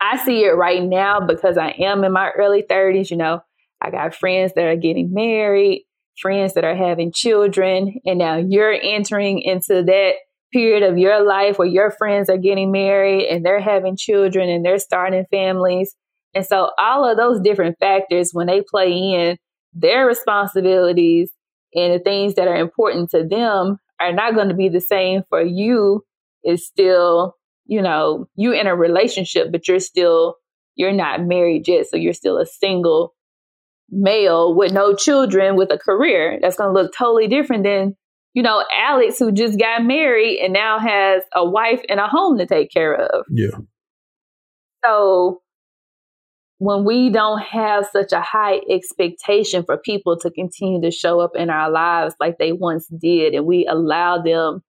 I see it right now because I am in my early thirties. You know, I got friends that are getting married, friends that are having children. And now you're entering into that period of your life where your friends are getting married and they're having children and they're starting families. And so all of those different factors, when they play in their responsibilities and the things that are important to them, are not going to be the same for you. Is still, you know, you in a relationship, but you're still, you're not married yet. So you're still a single male with no children with a career. That's going to look totally different than, you know, Alex, who just got married and now has a wife and a home to take care of. Yeah. So when we don't have such a high expectation for people to continue to show up in our lives like they once did, and we allow them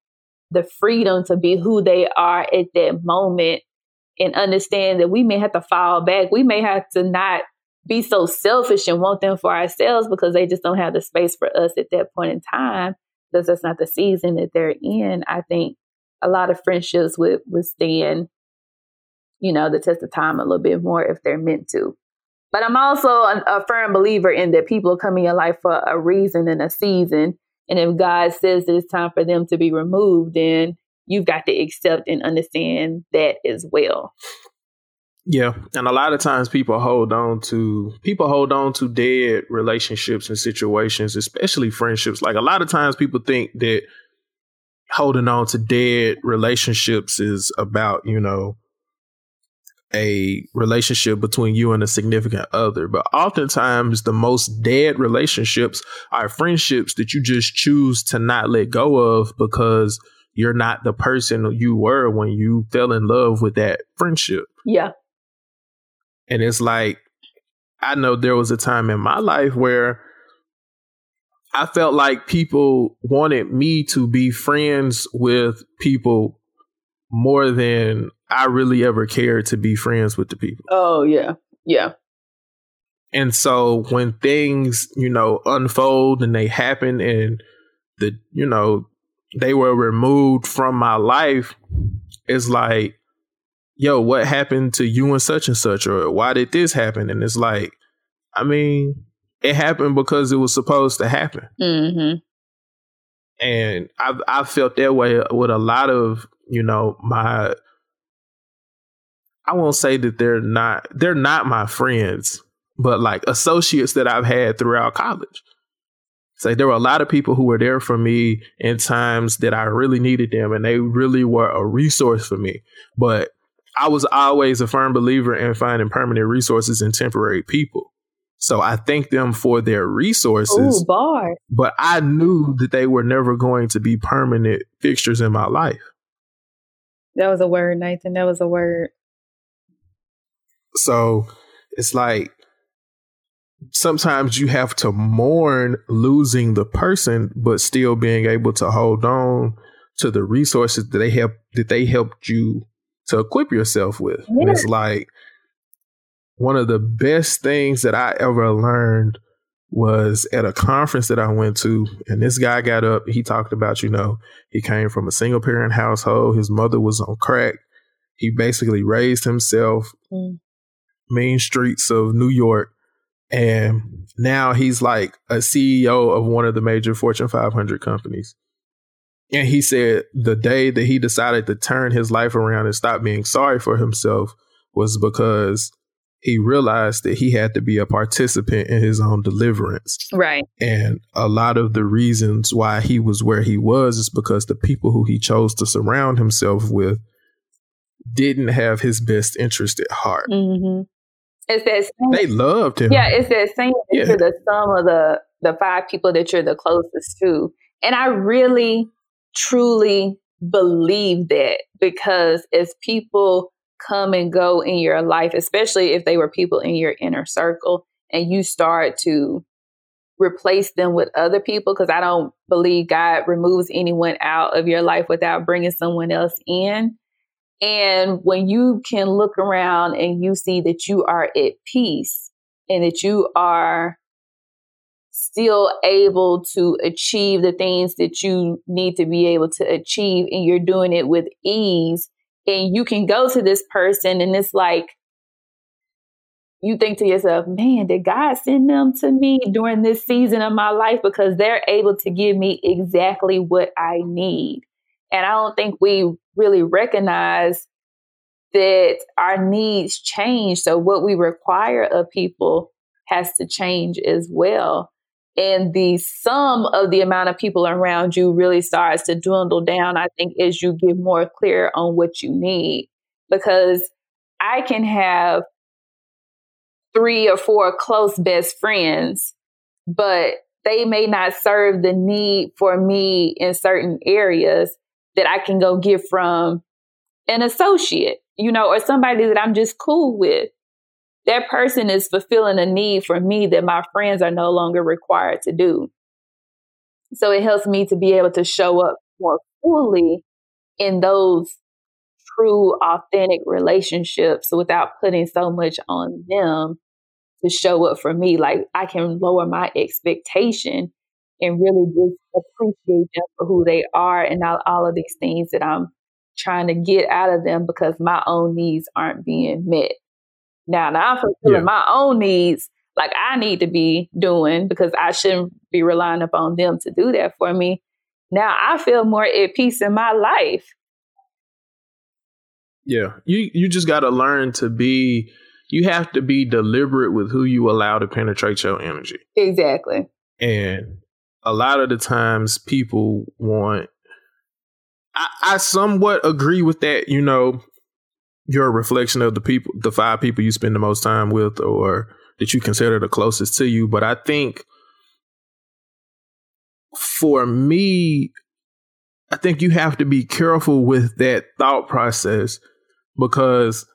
the freedom to be who they are at that moment and understand that we may have to fall back. We may have to not be so selfish and want them for ourselves because they just don't have the space for us at that point in time, because that's not the season that they're in. I think a lot of friendships would withstand, you know, the test of time a little bit more if they're meant to. But I'm also a, a firm believer in that people come in your life for a reason and a season. And if God says it's time for them to be removed, then you've got to accept and understand that as well. Yeah. And a lot of times people hold on to people hold on to dead relationships and situations, especially friendships. Like, a lot of times people think that holding on to dead relationships is about, you know, a relationship between you and a significant other. But oftentimes the most dead relationships are friendships that you just choose to not let go of because you're not the person you were when you fell in love with that friendship. Yeah. And it's like, I know there was a time in my life where I felt like people wanted me to be friends with people more than I really ever cared to be friends with the people. Oh, yeah. Yeah. And so when things, you know, unfold and they happen and the, you know, they were removed from my life, it's like, yo, what happened to you and such and such? Or why did this happen? And it's like, I mean, it happened because it was supposed to happen. Mm-hmm. And I've, I've felt that way with a lot of, you know, my, I won't say that they're not, they're not my friends, but like associates that I've had throughout college. It's like there were a lot of people who were there for me in times that I really needed them, and they really were a resource for me. But I was always a firm believer in finding permanent resources in temporary people. So I thank them for their resources. Ooh, bar. But I knew that they were never going to be permanent fixtures in my life. That was a word, Nathan. That was a word. So it's like, sometimes you have to mourn losing the person, but still being able to hold on to the resources that they help that they helped you to equip yourself with. Yeah. And it's like, one of the best things that I ever learned was at a conference that I went to, and this guy got up. He talked about, you know, he came from a single parent household. His mother was on crack. He basically raised himself mm. mean streets of New York. And now he's like a C E O of one of the major Fortune five hundred companies. And he said the day that he decided to turn his life around and stop being sorry for himself was because he realized that he had to be a participant in his own deliverance. Right. And a lot of the reasons why he was where he was is because the people who he chose to surround himself with didn't have his best interest at heart. Mm-hmm. It's that same, they loved him. Yeah, it's that same yeah. to the sum of the, the five people that you're the closest to. And I really, truly believe that, because as people come and go in your life, especially if they were people in your inner circle, and you start to replace them with other people, because I don't believe God removes anyone out of your life without bringing someone else in. And when you can look around and you see that you are at peace and that you are still able to achieve the things that you need to be able to achieve, and you're doing it with ease, and you can go to this person and it's like, you think to yourself, man, did God send them to me during this season of my life? Because they're able to give me exactly what I need. And I don't think we really recognize that our needs change. So what we require of people has to change as well. And the sum of the amount of people around you really starts to dwindle down, I think, as you get more clear on what you need. Because I can have three or four close best friends, but they may not serve the need for me in certain areas that I can go get from an associate, you know, or somebody that I'm just cool with. That person is fulfilling a need for me that my friends are no longer required to do. So it helps me to be able to show up more fully in those true, authentic relationships without putting so much on them to show up for me. Like, I can lower my expectation and really just appreciate them for who they are and not all of these things that I'm trying to get out of them because my own needs aren't being met. Now, now I'm fulfilling yeah. my own needs, like I need to be doing, because I shouldn't be relying upon them to do that for me. Now I feel more at peace in my life. Yeah, you you just got to learn to be, you have to be deliberate with who you allow to penetrate your energy. Exactly. And a lot of the times people want, I, I somewhat agree with that, you know, you're a reflection of the people, the five people you spend the most time with or that you consider the closest to you. But I think for me, I think you have to be careful with that thought process, because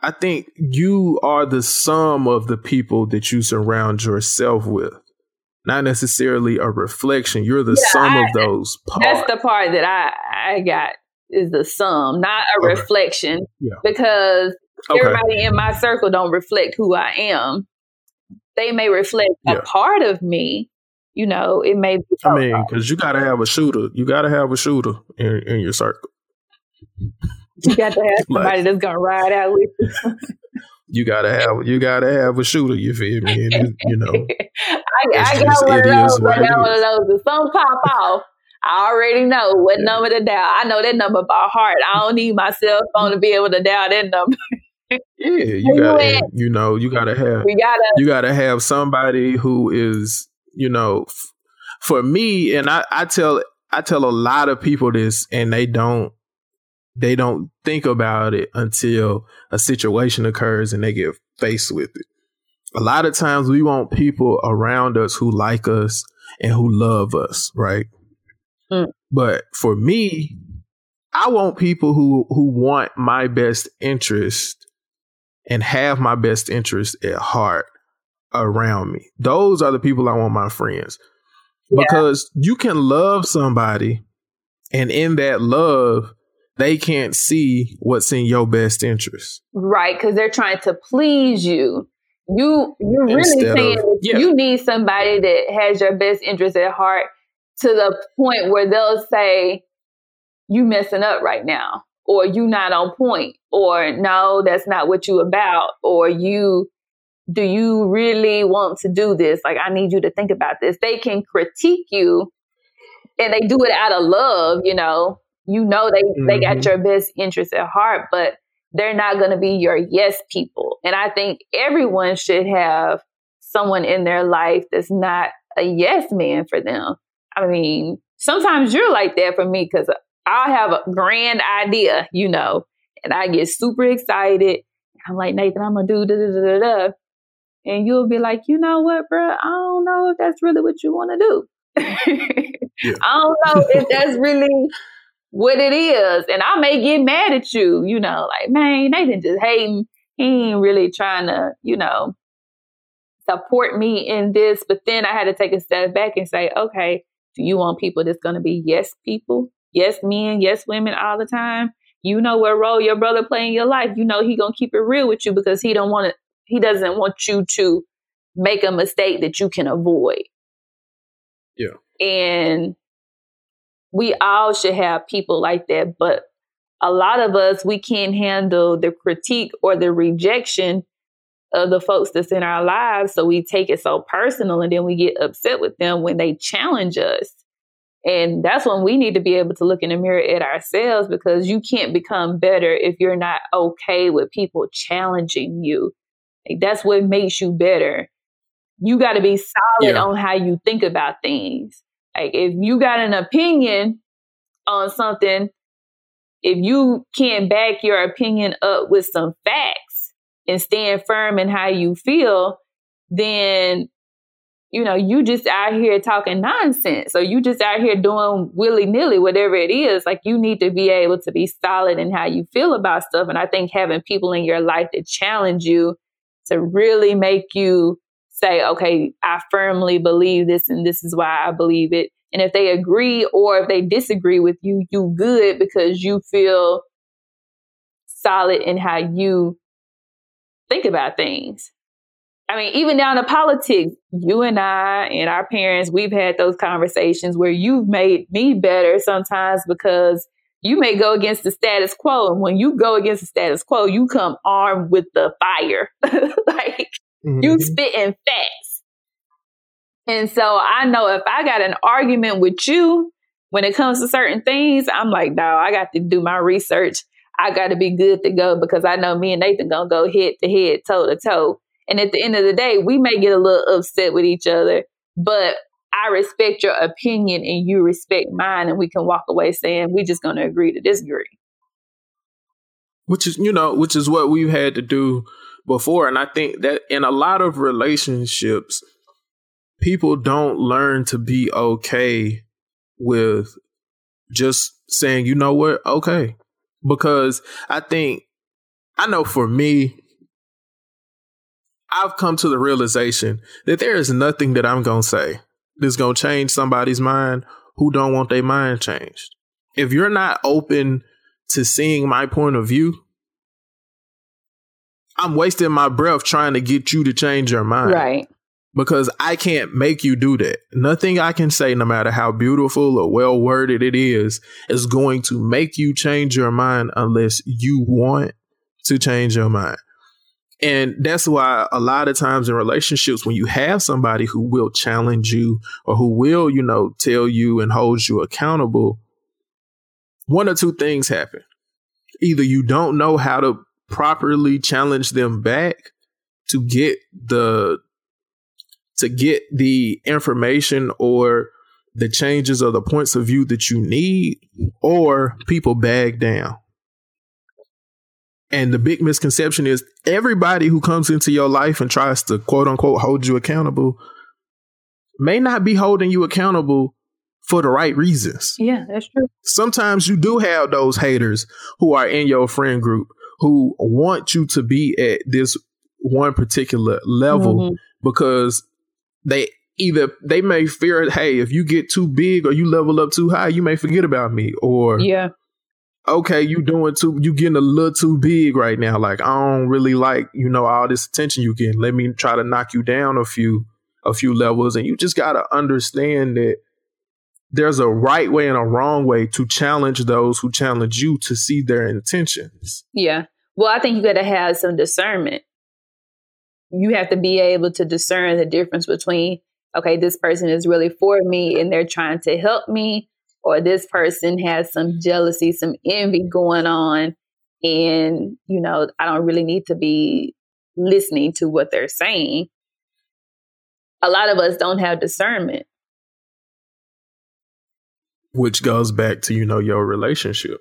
I think you are the sum of the people that you surround yourself with, not necessarily a reflection. You're the yeah, sum I, of those parts. That's the part that I, I got, is the sum, not a okay. reflection, yeah. because okay. everybody in my circle don't reflect who I am. They may reflect yeah. a part of me. You know, it may be. I mean, because you got to have a shooter. You got to have a shooter in, in your circle. You got to have somebody like, that's gonna ride out with you. you gotta have, you gotta have a shooter. You feel me? And, you know, I, I got one of those. I got one of those. If some pop off, I already know what yeah. number to dial. I know that number by heart. I don't need my cell phone to be able to dial that number. yeah, you gotta, you know, you gotta have, we gotta, you gotta have somebody who is, you know, f- for me, and I, I tell, I tell a lot of people this, and they don't. They don't think about it until a situation occurs and they get faced with it. A lot of times we want people around us who like us and who love us, right? Mm. But for me, I want people who, who want my best interest and have my best interest at heart around me. Those are the people I want my friends. Yeah. Because you can love somebody, and in that love, they can't see what's in your best interest. Right. Because they're trying to please you. You, you're really Instead saying of, yeah. you need somebody that has your best interest at heart, to the point where they'll say, you messing up right now, or you not on point, or no, that's not what you about, or you, do you really want to do this? Like, I need you to think about this. They can critique you, and they do it out of love, you know. You know, they, mm-hmm. they got your best interest at heart, but they're not going to be your yes people. And I think everyone should have someone in their life that's not a yes man for them. I mean, sometimes you're like that for me, because I'll have a grand idea, you know, and I get super excited. I'm like, Nathan, I'm going to do da da da da. And you'll be like, you know what, bro? I don't know if that's really what you want to do. yeah. I don't know if that's really... what it is. And I may get mad at you, you know, like, man, Nathan just hating. He ain't really trying to, you know, support me in this. But then I had to take a step back and say, okay, do you want people that's going to be yes people, yes men, yes women all the time? You know what role your brother play in your life. You know, he going to keep it real with you, because he don't want to, he doesn't want you to make a mistake that you can avoid. Yeah. And we all should have people like that, but a lot of us, we can't handle the critique or the rejection of the folks that's in our lives. So we take it so personal, and then we get upset with them when they challenge us. And that's when we need to be able to look in the mirror at ourselves, because you can't become better if you're not okay with people challenging you. Like, that's what makes you better. You got to be solid yeah. on how you think about things. Like, if you got an opinion on something, if you can't back your opinion up with some facts and stand firm in how you feel, then, you know, you just out here talking nonsense. So you just out here doing willy-nilly, whatever it is. Like, you need to be able to be solid in how you feel about stuff. And I think having people in your life that challenge you to really make you say, okay, I firmly believe this, and this is why I believe it. And if they agree or if they disagree with you, you good, because you feel solid in how you think about things. I mean, even down to politics, you and I and our parents, we've had those conversations where you've made me better sometimes because you may go against the status quo. And when you go against the status quo, you come armed with the fire. Like, mm-hmm. you spitting facts. And so I know if I got an argument with you when it comes to certain things, I'm like, no, I got to do my research. I got to be good to go because I know me and Nathan going to go head to head, toe to toe. And at the end of the day, we may get a little upset with each other, but I respect your opinion and you respect mine. And we can walk away saying, we're just going to agree to disagree. Which is, you know, which is what we've had to do before. And I think that in a lot of relationships, people don't learn to be okay with just saying, you know what? Okay. Because I think, I know for me, I've come to the realization that there is nothing that I'm going to say that's going to change somebody's mind who don't want their mind changed. If you're not open to seeing my point of view, I'm wasting my breath trying to get you to change your mind. Right. Because I can't make you do that. Nothing I can say, no matter how beautiful or well worded it is, is going to make you change your mind unless you want to change your mind. And that's why a lot of times in relationships, when you have somebody who will challenge you or who will, you know, tell you and hold you accountable, one or two things happen. Either you don't know how to properly challenge them back to get the to get the information or the changes or the points of view that you need, or people bag down. And the big misconception is everybody who comes into your life and tries to, quote unquote, hold you accountable may not be holding you accountable for the right reasons. Yeah, that's true. Sometimes you do have those haters who are in your friend group who want you to be at this one particular level mm-hmm. because they either they may fear, hey, if you get too big or you level up too high, you may forget about me. Or, yeah. Okay, you doing too, you getting a little too big right now. Like, I don't really like, you know, all this attention you getting. Let me try to knock you down a few, a few levels. And you just got to understand that there's a right way and a wrong way to challenge those who challenge you to see their intentions. Yeah. Well, I think you got to have some discernment. You have to be able to discern the difference between, okay, this person is really for me and they're trying to help me. Or this person has some jealousy, some envy going on. And, you know, I don't really need to be listening to what they're saying. A lot of us don't have discernment. Which goes back to, you know, your relationship.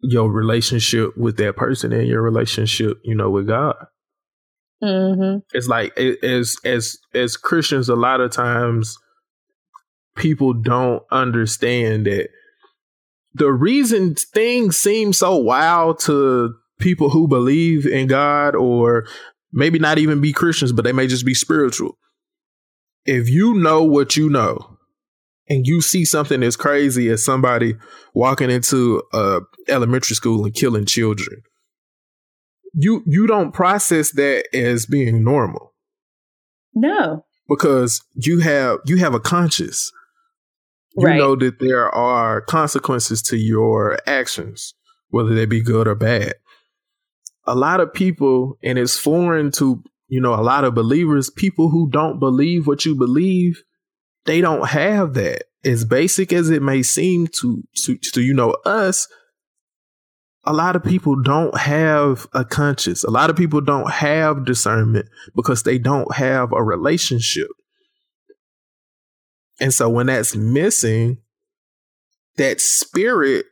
Your relationship with that person and your relationship, you know, with God. Mm-hmm. It's like as as as Christians, a lot of times, people don't understand that the reason things seem so wild to people who believe in God or maybe not even be Christians, but they may just be spiritual. If you know what you know and you see something as crazy as somebody walking into a elementary school and killing children, you you don't process that as being normal. No, because you have you have a conscience. You right. know that there are consequences to your actions, whether they be good or bad. A lot of people, and it's foreign to, you know, a lot of believers, people who don't believe what you believe, they don't have that. As basic as it may seem to, to, to you know, us, a lot of people don't have a conscience. A lot of people don't have discernment because they don't have a relationship. And so when that's missing, that spirit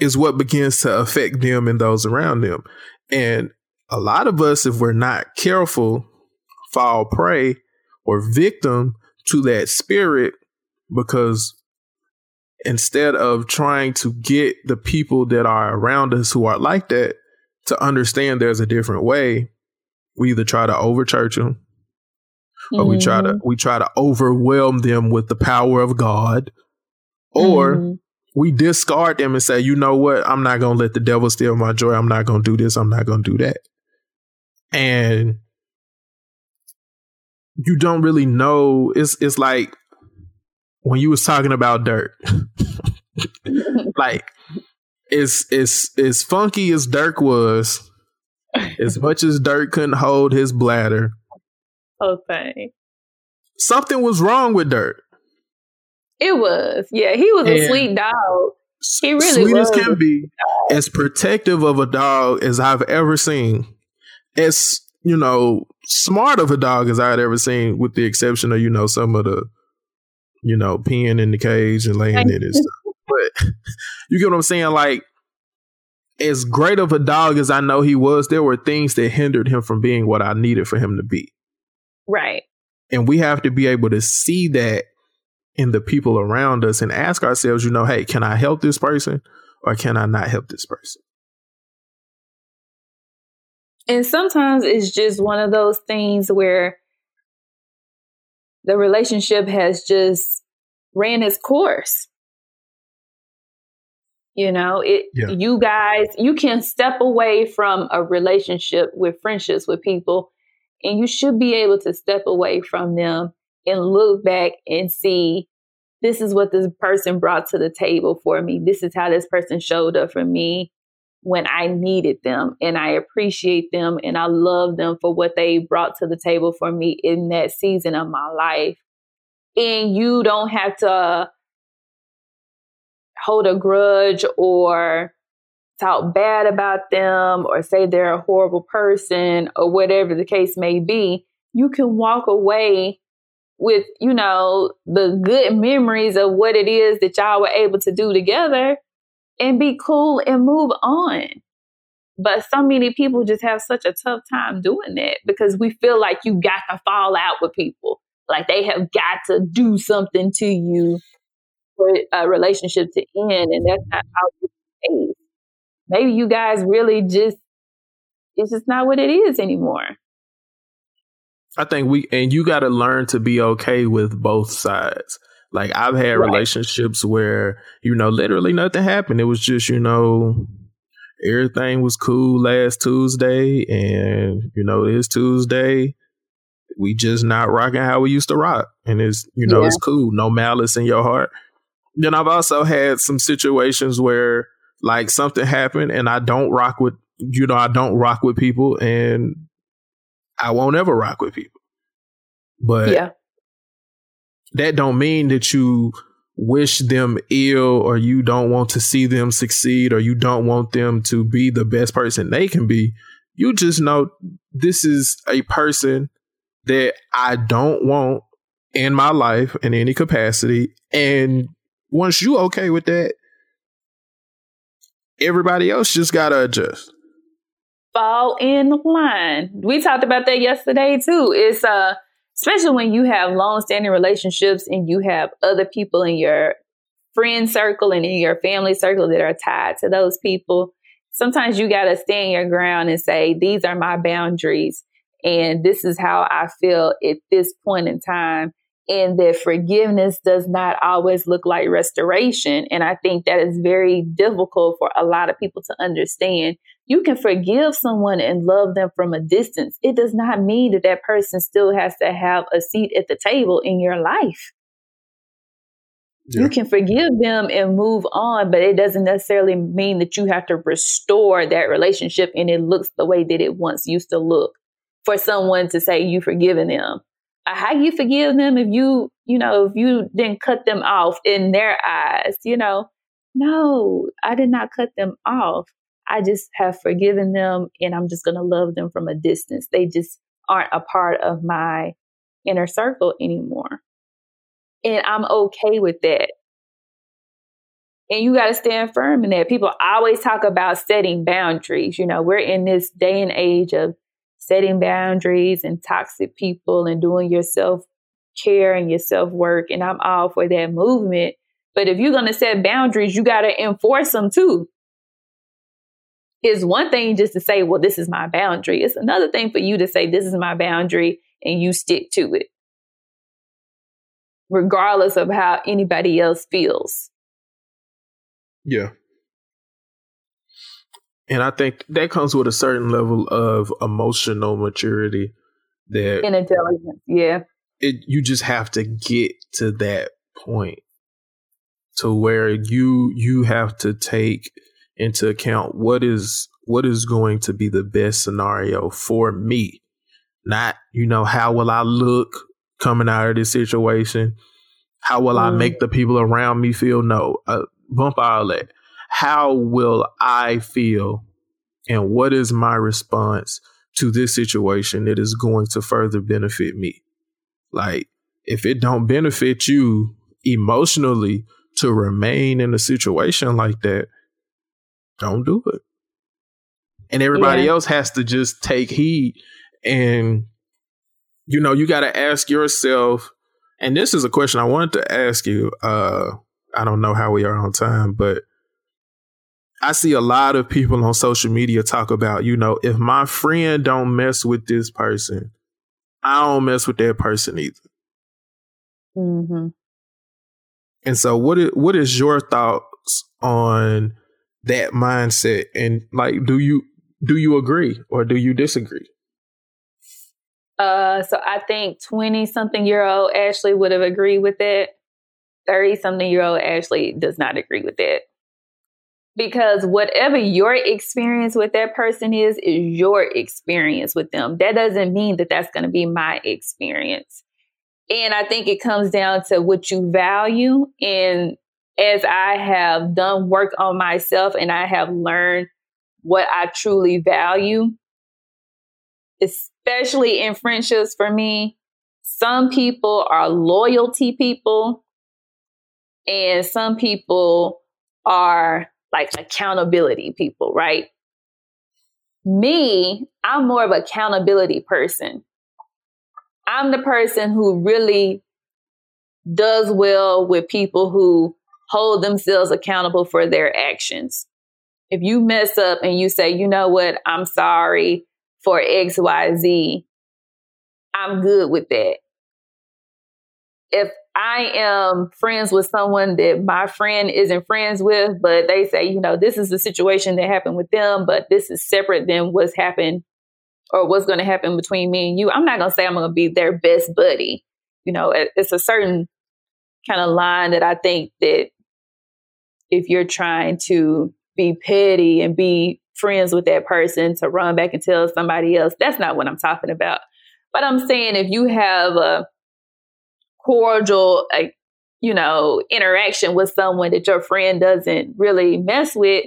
is what begins to affect them and those around them. And a lot of us, if we're not careful, fall prey or victim to that spirit because instead of trying to get the people that are around us who are like that to understand there's a different way, we either try to overchurch them. Or we try to we try to overwhelm them with the power of God, or mm-hmm. we discard them and say, you know what, I'm not going to let the devil steal my joy. I'm not going to do this. I'm not going to do that. and you don't really know. It's it's like when you was talking about Dirk. Like it's it's as funky as Dirk was, as much as Dirk couldn't hold his bladder. Okay. Something was wrong with Dirk. It was. Yeah, he was and a sweet dog. He really sweet was. Sweet as can be. As protective of a dog as I've ever seen. As, you know, smart of a dog as I'd ever seen, with the exception of, you know, some of the, you know, peeing in the cage and laying in it. But you get what I'm saying? Like, as great of a dog as I know he was, there were things that hindered him from being what I needed for him to be. Right. And we have to be able to see that in the people around us and ask ourselves, you know, hey, can I help this person or can I not help this person? And sometimes it's just one of those things where the relationship has just ran its course. You know, it, yeah. You guys, you can step away from a relationship with friendships with people, and you should be able to step away from them and look back and see, this is what this person brought to the table for me. This is how this person showed up for me when I needed them, and I appreciate them and I love them for what they brought to the table for me in that season of my life. And you don't have to hold a grudge or talk bad about them or say they're a horrible person or whatever the case may be. You can walk away with, you know, the good memories of what it is that y'all were able to do together and be cool and move on. But so many people just have such a tough time doing that because we feel like you got to fall out with people. Like they have got to do something to you for a relationship to end, and that's not how it's made. Maybe you guys really just, it's just not what it is anymore. I think we, and you got to learn to be okay with both sides. Like I've had right. relationships where, you know, literally nothing happened. It was just, you know, everything was cool last Tuesday, and, you know, it's Tuesday. We just not rocking how we used to rock. And it's, you know, yeah. it's cool. No malice in your heart. Then I've also had some situations where, like, something happened and I don't rock with, you know, I don't rock with people, and I won't ever rock with people. But yeah. that don't mean that you wish them ill or you don't want to see them succeed or you don't want them to be the best person they can be. You just know this is a person that I don't want in my life in any capacity. And once you okay with that, everybody else just got to adjust. Fall in line. We talked about that yesterday, too. It's uh, especially when you have long-standing relationships and you have other people in your friend circle and in your family circle that are tied to those people. Sometimes you got to stand your ground and say, these are my boundaries and this is how I feel at this point in time. And that forgiveness does not always look like restoration. And I think that is very difficult for a lot of people to understand. You can forgive someone and love them from a distance. It does not mean that that person still has to have a seat at the table in your life. Yeah. You can forgive them and move on, but it doesn't necessarily mean that you have to restore that relationship and it looks the way that it once used to look for someone to say you've forgiven them. How you forgive them if you, you know, if you didn't cut them off in their eyes, you know? No, I did not cut them off. I just have forgiven them and I'm just going to love them from a distance. They just aren't a part of my inner circle anymore. And I'm okay with that. And you got to stand firm in that. People always talk about setting boundaries. You know, we're in this day and age of setting boundaries and toxic people and doing your self-care and your self-work. And I'm all for that movement. But if you're going to set boundaries, you got to enforce them too. It's one thing just to say, well, this is my boundary. It's another thing for you to say, this is my boundary, and you stick to it, regardless of how anybody else feels. Yeah. And I think that comes with a certain level of emotional maturity that and intelligence. Yeah. It, you just have to get to that point to where you you have to take into account what is what is going to be the best scenario for me. Not, you know, how will I look coming out of this situation? How will mm. I make the people around me feel? No, uh, bump all that. How will I feel? And what is my response to this situation that is going to further benefit me? Like, if it don't benefit you emotionally to remain in a situation like that, don't do it. And everybody yeah. else has to just take heed. And, you know, you got to ask yourself, and this is a question I wanted to ask you. Uh, I don't know how we are on time, but I see a lot of people on social media talk about, you know, if my friend don't mess with this person, I don't mess with that person either. Mm-hmm. And so what is, what is your thoughts on that mindset? And like, do you do you agree or do you disagree? Uh, so I think twenty-something-year-old Ashley would have agreed with it. thirty-something-year-old Ashley does not agree with it. Because whatever your experience with that person is, is your experience with them. That doesn't mean that that's going to be my experience. And I think it comes down to what you value. And as I have done work on myself and I have learned what I truly value, especially in friendships for me, some people are loyalty people and some people are like accountability people, right? Me, I'm more of an accountability person. I'm the person who really does well with people who hold themselves accountable for their actions. If you mess up and you say, you know what, I'm sorry for X, Y, Z, I'm good with that. If I am friends with someone that my friend isn't friends with, but they say, you know, this is the situation that happened with them, but this is separate than what's happened or what's going to happen between me and you. I'm not going to say I'm going to be their best buddy. You know, it's a certain kind of line that I think that if you're trying to be petty and be friends with that person to run back and tell somebody else, that's not what I'm talking about. But I'm saying if you have a cordial, uh, you know, interaction with someone that your friend doesn't really mess with,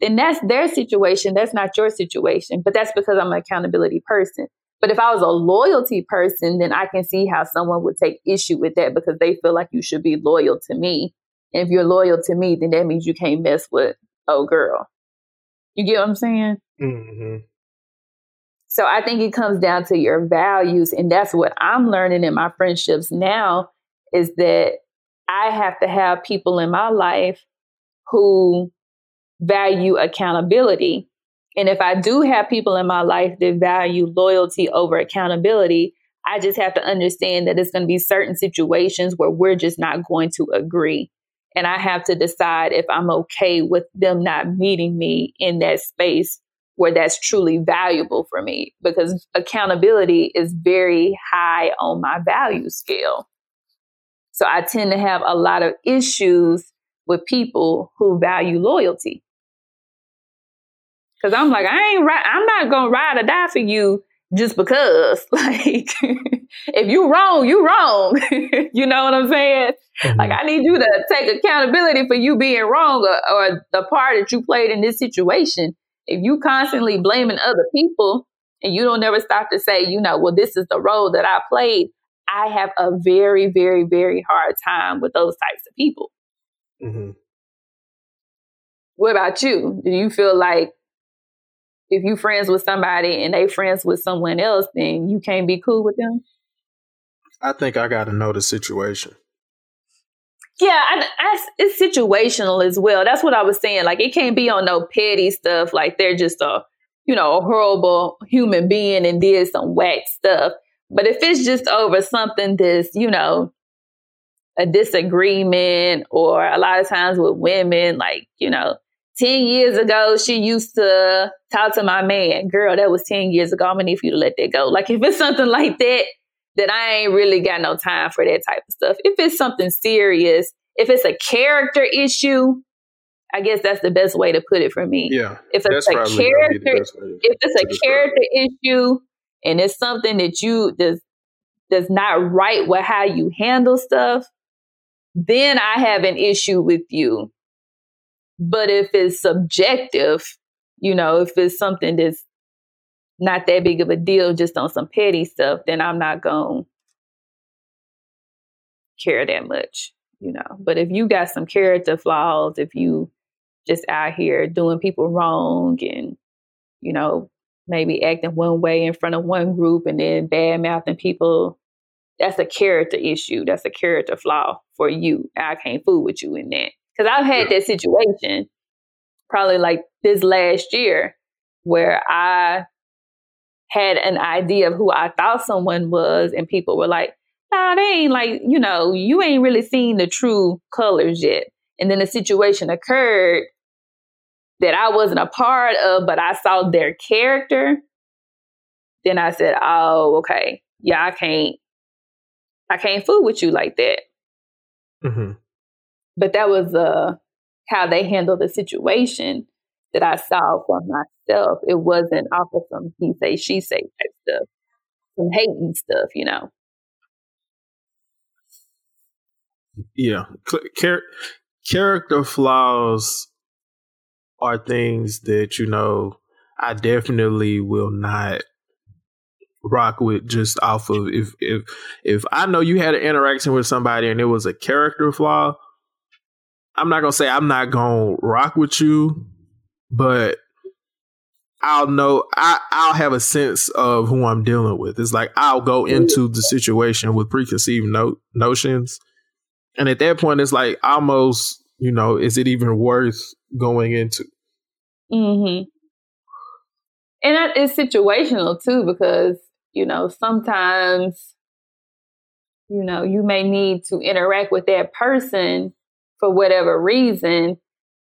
then that's their situation. That's not your situation. But that's because I'm an accountability person. But if I was a loyalty person, then I can see how someone would take issue with that because they feel like you should be loyal to me. And if you're loyal to me, then that means you can't mess with oh girl. You get what I'm saying? Mm-hmm. So I think it comes down to your values. And that's what I'm learning in my friendships now is that I have to have people in my life who value accountability. And if I do have people in my life that value loyalty over accountability, I just have to understand that it's going to be certain situations where we're just not going to agree. And I have to decide if I'm okay with them not meeting me in that space where that's truly valuable for me, because accountability is very high on my value scale. So I tend to have a lot of issues with people who value loyalty. Cause I'm like, I ain't right. I'm not going to ride or die for you just because like, if you wrong, you wrong. You know what I'm saying? Mm-hmm. Like I need you to take accountability for you being wrong or, or the part that you played in this situation. If you constantly blaming other people and you don't ever stop to say, you know, well, this is the role that I played. I have a very, very, very hard time with those types of people. Mm-hmm. What about you? Do you feel like if you friends with somebody and they friends with someone else, then you can't be cool with them? I think I got to know the situation. Yeah, I, I, it's situational as well. That's what I was saying. Like, it can't be on no petty stuff. Like, they're just a, you know, a horrible human being and did some whack stuff. But if it's just over something that's, you know, a disagreement or a lot of times with women, like, you know, ten years ago, she used to talk to my man. Girl, that was ten years ago. I'm going to need for you to let that go. Like, if it's something like that, then I ain't really got no time for that type of stuff. If it's something serious, if it's a character issue, I guess that's the best way to put it for me. Yeah, if it's a character, if it's a character issue and it's something that you does does not right with how you handle stuff, then I have an issue with you. But if it's subjective, you know, if it's something that's not that big of a deal, just on some petty stuff, then I'm not gonna care that much, you know. But if you got some character flaws, if you just out here doing people wrong and, you know, maybe acting one way in front of one group and then bad mouthing people, that's a character issue. That's a character flaw for you. I can't fool with you in that. Because I've had that situation probably like this last year where I had an idea of who I thought someone was and people were like, nah, they ain't like, you know, you ain't really seen the true colors yet. And then a situation occurred that I wasn't a part of, but I saw their character. Then I said, oh, okay. Yeah, I can't, I can't fool with you like that. Mm-hmm. But that was uh, how they handled the situation that I saw for myself. It wasn't off of some he say, she say type stuff, some hating stuff, you know. Yeah. Char- character flaws are things that, you know, I definitely will not rock with just off of. If, if, if I know you had an interaction with somebody and it was a character flaw, I'm not going to say I'm not going to rock with you, but I'll know, I, I'll have a sense of who I'm dealing with. It's like I'll go into the situation with preconceived no, notions. And at that point, it's like almost, you know, is it even worth going into? Mm-hmm. And that is situational, too, because, you know, sometimes, you know, you may need to interact with that person for whatever reason,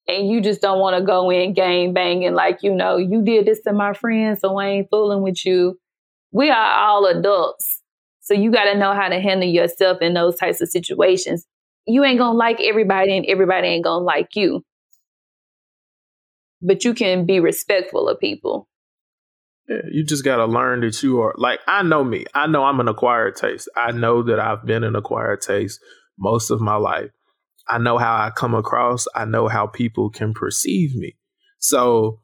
and you just don't want to go in game banging like, you know, you did this to my friend, so I ain't fooling with you. We are all adults, so you got to know how to handle yourself in those types of situations. You ain't gonna like everybody, and everybody ain't gonna like you, but you can be respectful of people. Yeah, you just gotta learn that you are, like, I know me. I know I'm an acquired taste. I know that I've been an acquired taste most of my life. I know how I come across. I know how people can perceive me. So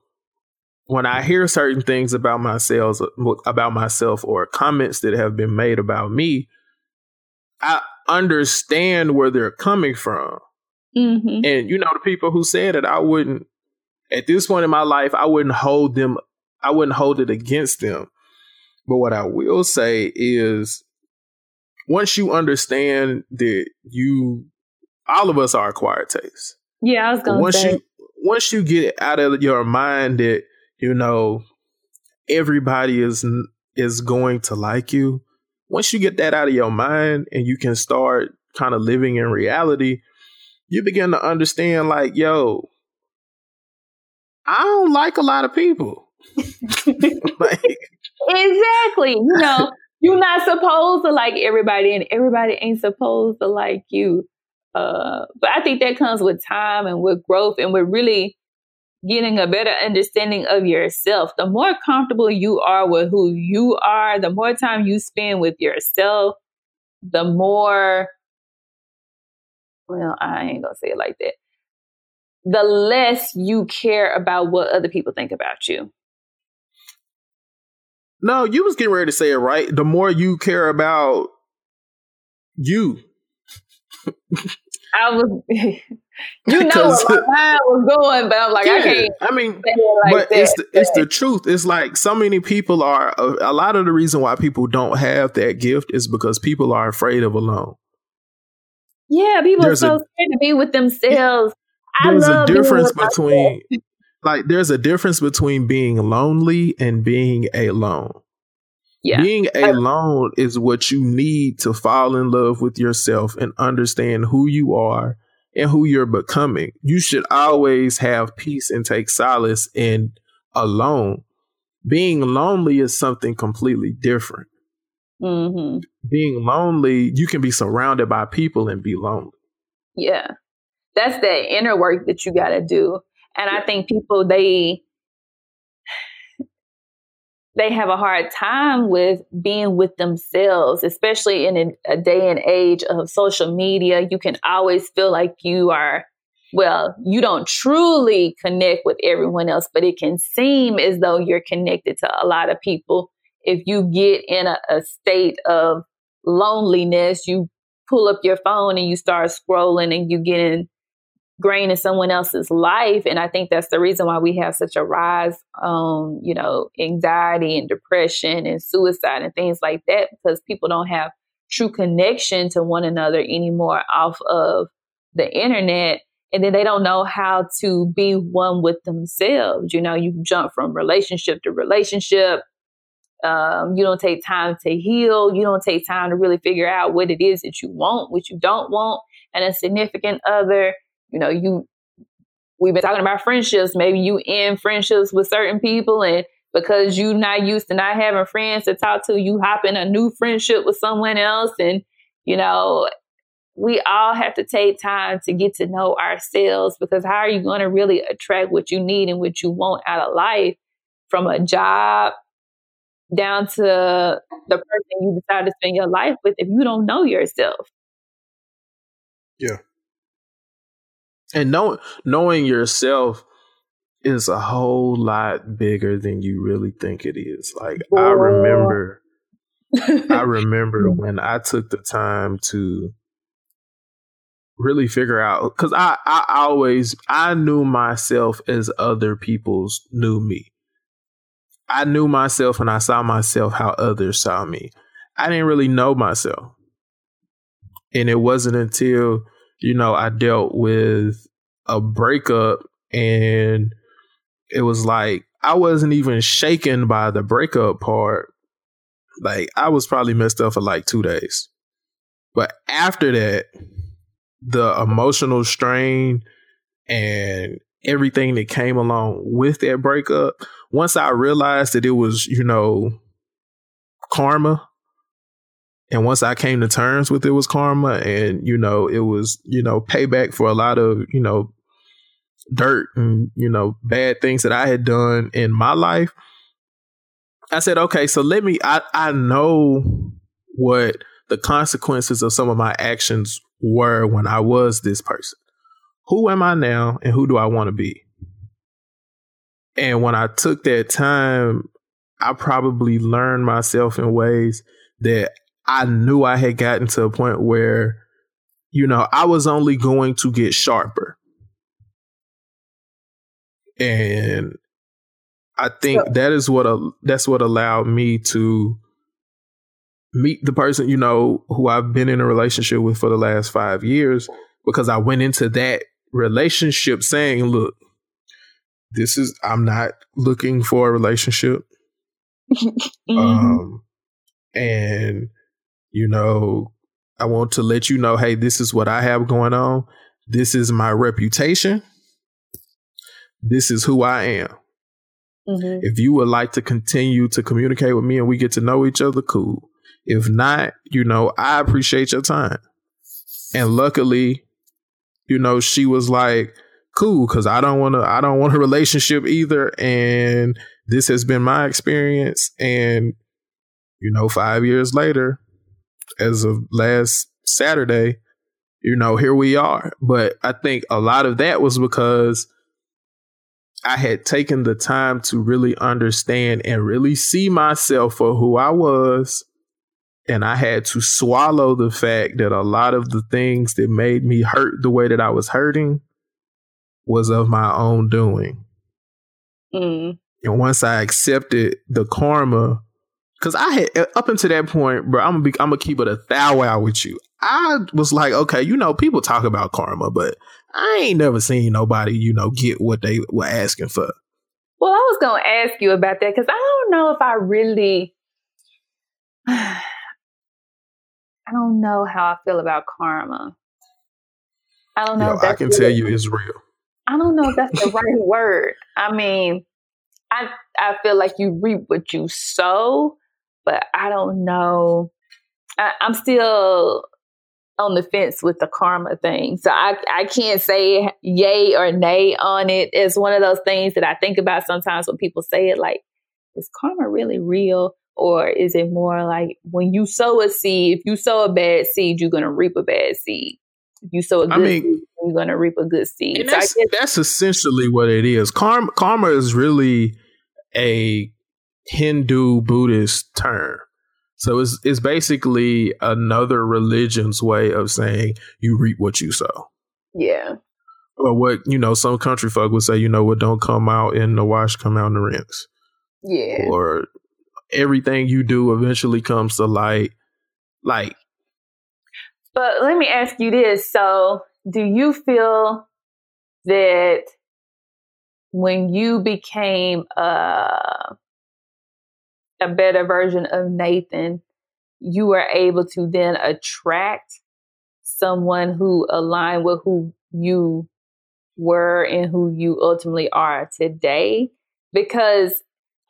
when I hear certain things about myself, about myself or comments that have been made about me, I understand where they're coming from. Mm-hmm. And, you know, the people who said it, I wouldn't, at this point in my life, I wouldn't hold them. I wouldn't hold it against them. But what I will say is, once you understand that you, all of us are acquired tastes. Yeah, I was going to say. You, once you get out of your mind that, you know, everybody is is going to like you, once you get that out of your mind and you can start kind of living in reality, you begin to understand, like, yo, I don't like a lot of people. Like, exactly. You know, you're not supposed to like everybody, and everybody ain't supposed to like you. Uh, but I think that comes with time and with growth and with really getting a better understanding of yourself. The more comfortable you are with who you are, the more time you spend with yourself, the more, well, I ain't gonna say it like that, the less you care about what other people think about you. No, you was getting ready to say it right. The more you care about you. I was, you know, where my mind was going, but I'm like, yeah, I can't. I mean, say it like but that. it's the, it's the truth. It's like so many people are. A, a lot of the reason why people don't have that gift is because people are afraid of alone. Yeah, people there's are so a, scared to be with themselves. I there's love a difference between, like, there's a difference between being lonely and being alone. Yeah. Being alone is what you need to fall in love with yourself and understand who you are and who you're becoming. You should always have peace and take solace in alone. Being lonely is something completely different. Mm-hmm. Being lonely, you can be surrounded by people and be lonely. Yeah. That's that inner work that you got to do. And I think people, they they have a hard time with being with themselves, especially in a, a day and age of social media. You can always feel like you are, well, you don't truly connect with everyone else, but it can seem as though you're connected to a lot of people. If you get in a, a state of loneliness, you pull up your phone and you start scrolling and you get in grain in someone else's life. And I think that's the reason why we have such a rise on, um, you know, anxiety and depression and suicide and things like that, because people don't have true connection to one another anymore off of the internet. And then they don't know how to be one with themselves. You know, you jump from relationship to relationship. Um, you don't take time to heal. You don't take time to really figure out what it is that you want, what you don't want, and a significant other. You know, you, we've been talking about friendships. Maybe you end friendships with certain people, and because you're not used to not having friends to talk to, you hop in a new friendship with someone else. And, you know, we all have to take time to get to know ourselves, because how are you going to really attract what you need and what you want out of life, from a job down to the person you decide to spend your life with, if you don't know yourself? Yeah. And know, knowing yourself is a whole lot bigger than you really think it is. Like, oh. I remember, I remember when I took the time to really figure out, because I, I always, I knew myself as other people's knew me. I knew myself and I saw myself how others saw me. I didn't really know myself. And it wasn't until, you know, I dealt with a breakup, and it was like, I wasn't even shaken by the breakup part. Like, I was probably messed up for like two days. But after that, the emotional strain and everything that came along with that breakup, once I realized that it was, you know, karma, and once I came to terms with it was karma, and, you know, it was, you know, payback for a lot of, you know, dirt and, you know, bad things that I had done in my life. I said, okay, so let me, I, I know what the consequences of some of my actions were when I was this person. Who am I now and who do I want to be? And when I took that time, I probably learned myself in ways that I knew I had gotten to a point where, you know, I was only going to get sharper. And I think yeah. that is what a, that's what allowed me to meet the person, you know, who I've been in a relationship with for the last five years, because I went into that relationship saying, look, this is, I'm not looking for a relationship. mm-hmm. Um, and, you know, I want to let you know, hey, this is what I have going on. This is my reputation. This is who I am. Mm-hmm. If you would like to continue to communicate with me and we get to know each other, cool. If not, you know, I appreciate your time. And luckily, you know, she was like, cool, because I don't want to, I don't want a relationship either. And this has been my experience. And, you know, five years later, as of last Saturday, you know, here we are. But I think a lot of that was because I had taken the time to really understand and really see myself for who I was. And I had to swallow the fact that a lot of the things that made me hurt the way that I was hurting was of my own doing. Mm. And once I accepted the karma, because I had, up until that point, bro, I'm gonna be, I'm gonna keep it a thou wow with you. I was like, okay, you know, people talk about karma, but I ain't never seen nobody, you know, get what they were asking for. Well, I was gonna ask you about that, because I don't know if I really, I don't know how I feel about karma. I don't know. Yo, if that's I can really, tell you it's real. I don't know if that's the right word. I mean, I I feel like you reap what you sow, but I don't know. I, I'm still on the fence with the karma thing. So I, I can't say yay or nay on it. It's one of those things that I think about sometimes when people say it, like, is karma really real? Or is it more like when you sow a seed, if you sow a bad seed, you're going to reap a bad seed. If you sow a good I mean, seed, you're going to reap a good seed. And so that's, I guess- that's essentially what it is. Karma, karma is really a Hindu Buddhist term. So it's it's basically another religion's way of saying you reap what you sow. Yeah. Or what, you know, some country folk would say, you know, what don't come out in the wash, come out in the rinse. Yeah. Or everything you do eventually comes to light. Like. But let me ask you this. So do you feel that when you became a... Uh, a better version of Nathan, you were able to then attract someone who aligned with who you were and who you ultimately are today? Because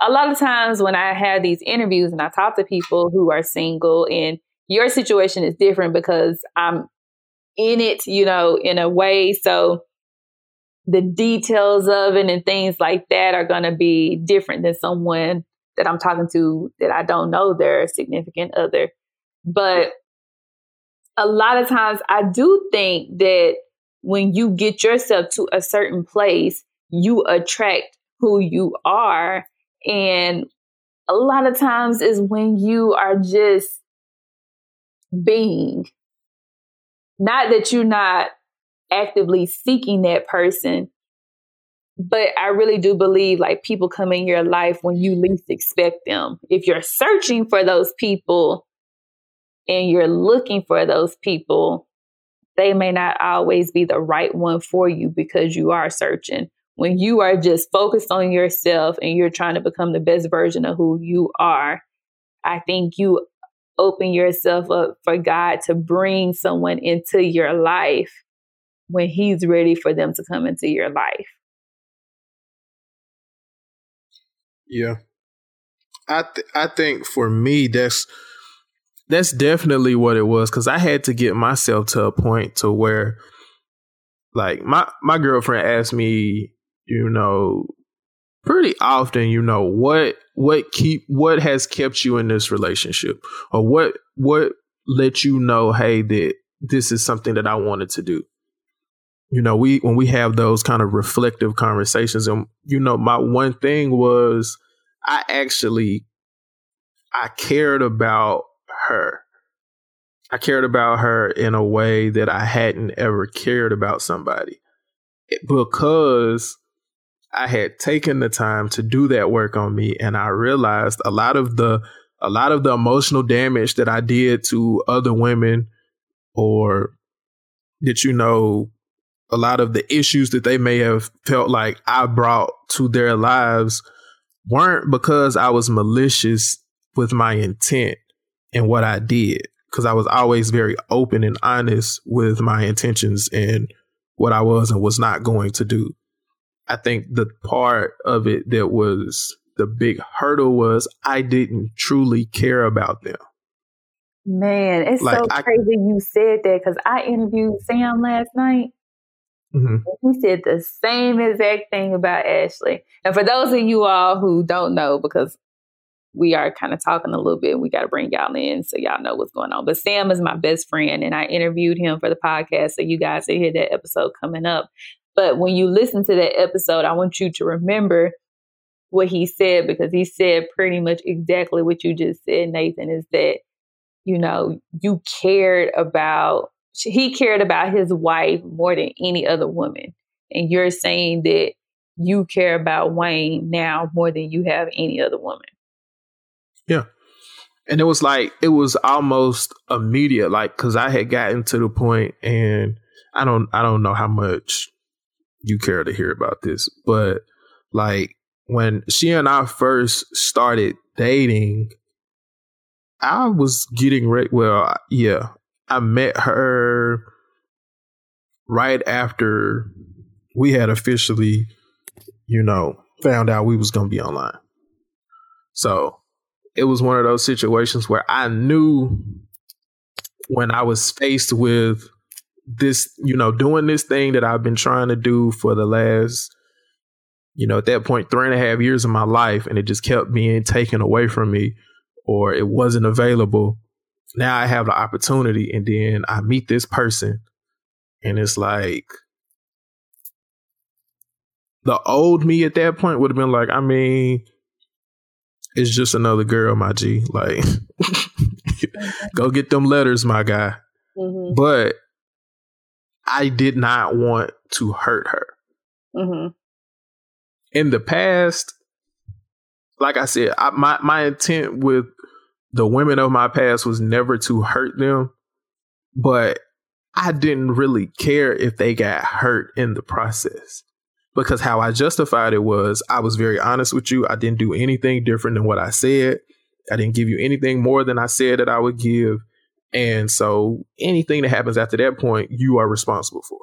a lot of times when I have these interviews and I talk to people who are single, and your situation is different because I'm in it, you know, in a way. So the details of it and things like that are going to be different than someone that I'm talking to that I don't know their significant other. But a lot of times I do think that when you get yourself to a certain place, you attract who you are. And a lot of times is when you are just being, not that you're not actively seeking that person, but I really do believe like people come in your life when you least expect them. If you're searching for those people and you're looking for those people, they may not always be the right one for you because you are searching. When you are just focused on yourself and you're trying to become the best version of who you are, I think you open yourself up for God to bring someone into your life when he's ready for them to come into your life. Yeah, I th- I think for me, that's that's definitely what it was, because I had to get myself to a point to where like my, my girlfriend asked me, you know, pretty often, you know, what what keep what has kept you in this relationship, or what what let you know, hey, that this is something that I wanted to do. You know, we when we have those kind of reflective conversations, and, you know, my one thing was I actually I cared about her. I cared about her in a way that I hadn't ever cared about somebody, because I had taken the time to do that work on me. And I realized a lot of the a lot of the emotional damage that I did to other women, or that, you know, a lot of the issues that they may have felt like I brought to their lives weren't because I was malicious with my intent and what I did, because I was always very open and honest with my intentions and what I was and was not going to do. I think the part of it that was the big hurdle was I didn't truly care about them. Man, it's like, so I, crazy you said that, because I interviewed Sam last night. Mm-hmm. He said the same exact thing about Ashley. And for those of you all who don't know, because we are kind of talking a little bit, we got to bring y'all in so y'all know what's going on. But Sam is my best friend, and I interviewed him for the podcast. So you guys will hear that episode coming up. But when you listen to that episode, I want you to remember what he said, because he said pretty much exactly what you just said, Nathan, is that, you know, you cared about he cared about his wife more than any other woman. And you're saying that you care about Wayne now more than you have any other woman. Yeah. And it was like, it was almost immediate, like, because I had gotten to the point, and I don't, I don't know how much you care to hear about this, but like when she and I first started dating, I was getting ready. Well, yeah. I met her right after we had officially, you know, found out we was going to be online. So it was one of those situations where I knew when I was faced with this, you know, doing this thing that I've been trying to do for the last, you know, at that point, three and a half years of my life, and it just kept being taken away from me, or it wasn't available. Now I have the opportunity, and then I meet this person, and it's like, the old me at that point would have been like, I mean, it's just another girl, my G. Like, go get them letters, my guy. Mm-hmm. But I did not want to hurt her. Mm-hmm. In the past, like I said, I, my, my intent with the women of my past was never to hurt them, but I didn't really care if they got hurt in the process. Because how I justified it was, I was very honest with you. I didn't do anything different than what I said. I didn't give you anything more than I said that I would give. And so anything that happens after that point, you are responsible for.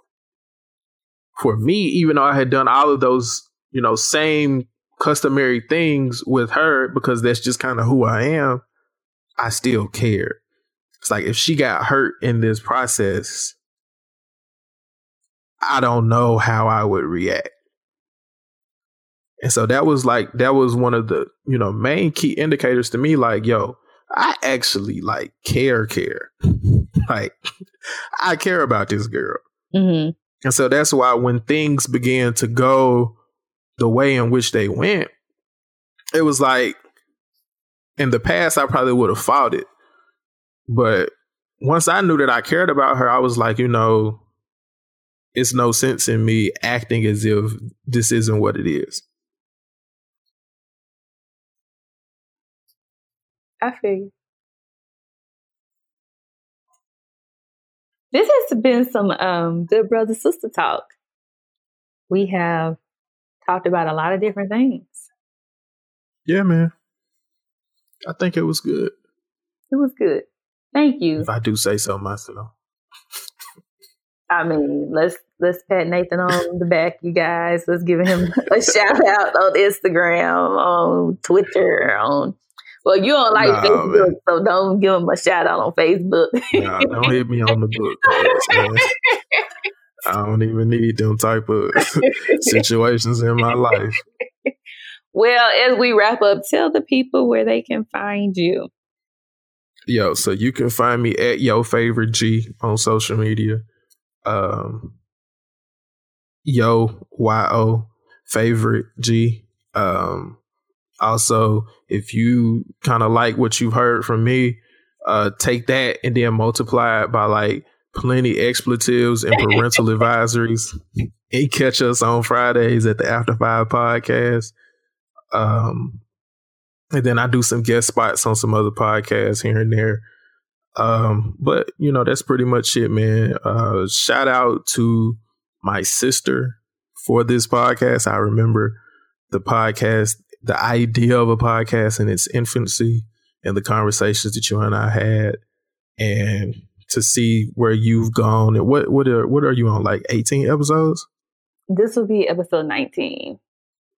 For me, even though I had done all of those, you know, same customary things with her, because that's just kind of who I am, I still cared. It's like, if she got hurt in this process, I don't know how I would react. And so that was like, that was one of the, you know, main key indicators to me, like, yo, I actually like care, care. Like, I care about this girl. Mm-hmm. And so that's why when things began to go the way in which they went, it was like, in the past, I probably would have fought it. But once I knew that I cared about her, I was like, you know, it's no sense in me acting as if this isn't what it is. I feel you. This has been some um, good brother sister talk. We have talked about a lot of different things. Yeah, man. I think it was good. It was good. Thank you. If I do say so myself. I mean, let's let's pat Nathan on the back, you guys. Let's give him a shout out on Instagram, on Twitter, on. Well, you don't like nah, Facebook, man. So don't give him a shout out on Facebook. Nah, don't hit me on the book. I don't even need them type of situations in my life. Well, as we wrap up, tell the people where they can find you. Yo, so you can find me at Yo Favorite G on social media. Um, Yo Y-O Favorite G. Um, also, if you kind of like what you've heard from me, uh, take that and then multiply it by like plenty expletives and parental advisories, and catch us on Fridays at the After Five podcast. Um, and then I do some guest spots on some other podcasts here and there. Um, but you know, that's pretty much it, man. Uh, shout out to my sister for this podcast. I remember the podcast, the idea of a podcast in its infancy, and the conversations that you and I had, and to see where you've gone. And what, what are, what are you on? Like eighteen episodes? This will be episode nineteen.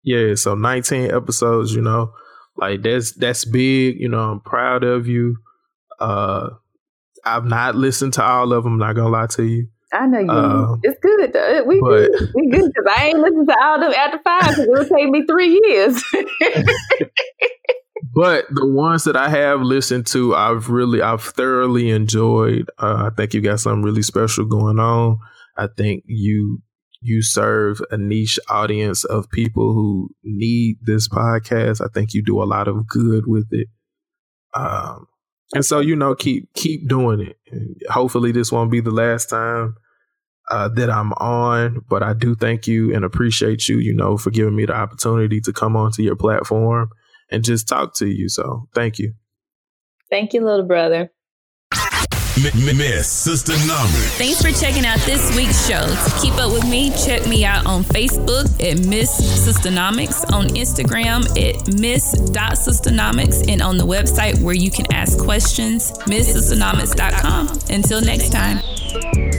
Yeah. So nineteen episodes, you know, like that's, that's big, you know, I'm proud of you. Uh, I've not listened to all of them. I'm not gonna lie to you. I know you. Um, it's good though. We but, good. We good because I ain't listened to all of them after five because it'll take me three years. But the ones that I have listened to, I've really, I've thoroughly enjoyed. Uh, I think you got something really special going on. I think you you serve a niche audience of people who need this podcast. I think you do a lot of good with it. Um. And so, you know, keep keep doing it. And hopefully this won't be the last time uh, that I'm on. But I do thank you and appreciate you, you know, for giving me the opportunity to come onto your platform and just talk to you. So thank you. Thank you, little brother. Miss Sisternomics. Thanks for checking out this week's show. To keep up with me, check me out on Facebook at Miss Sisternomics, on Instagram at Miss dot Sisternomics, and on the website where you can ask questions, Miss Sisternomics dot com. Until next time.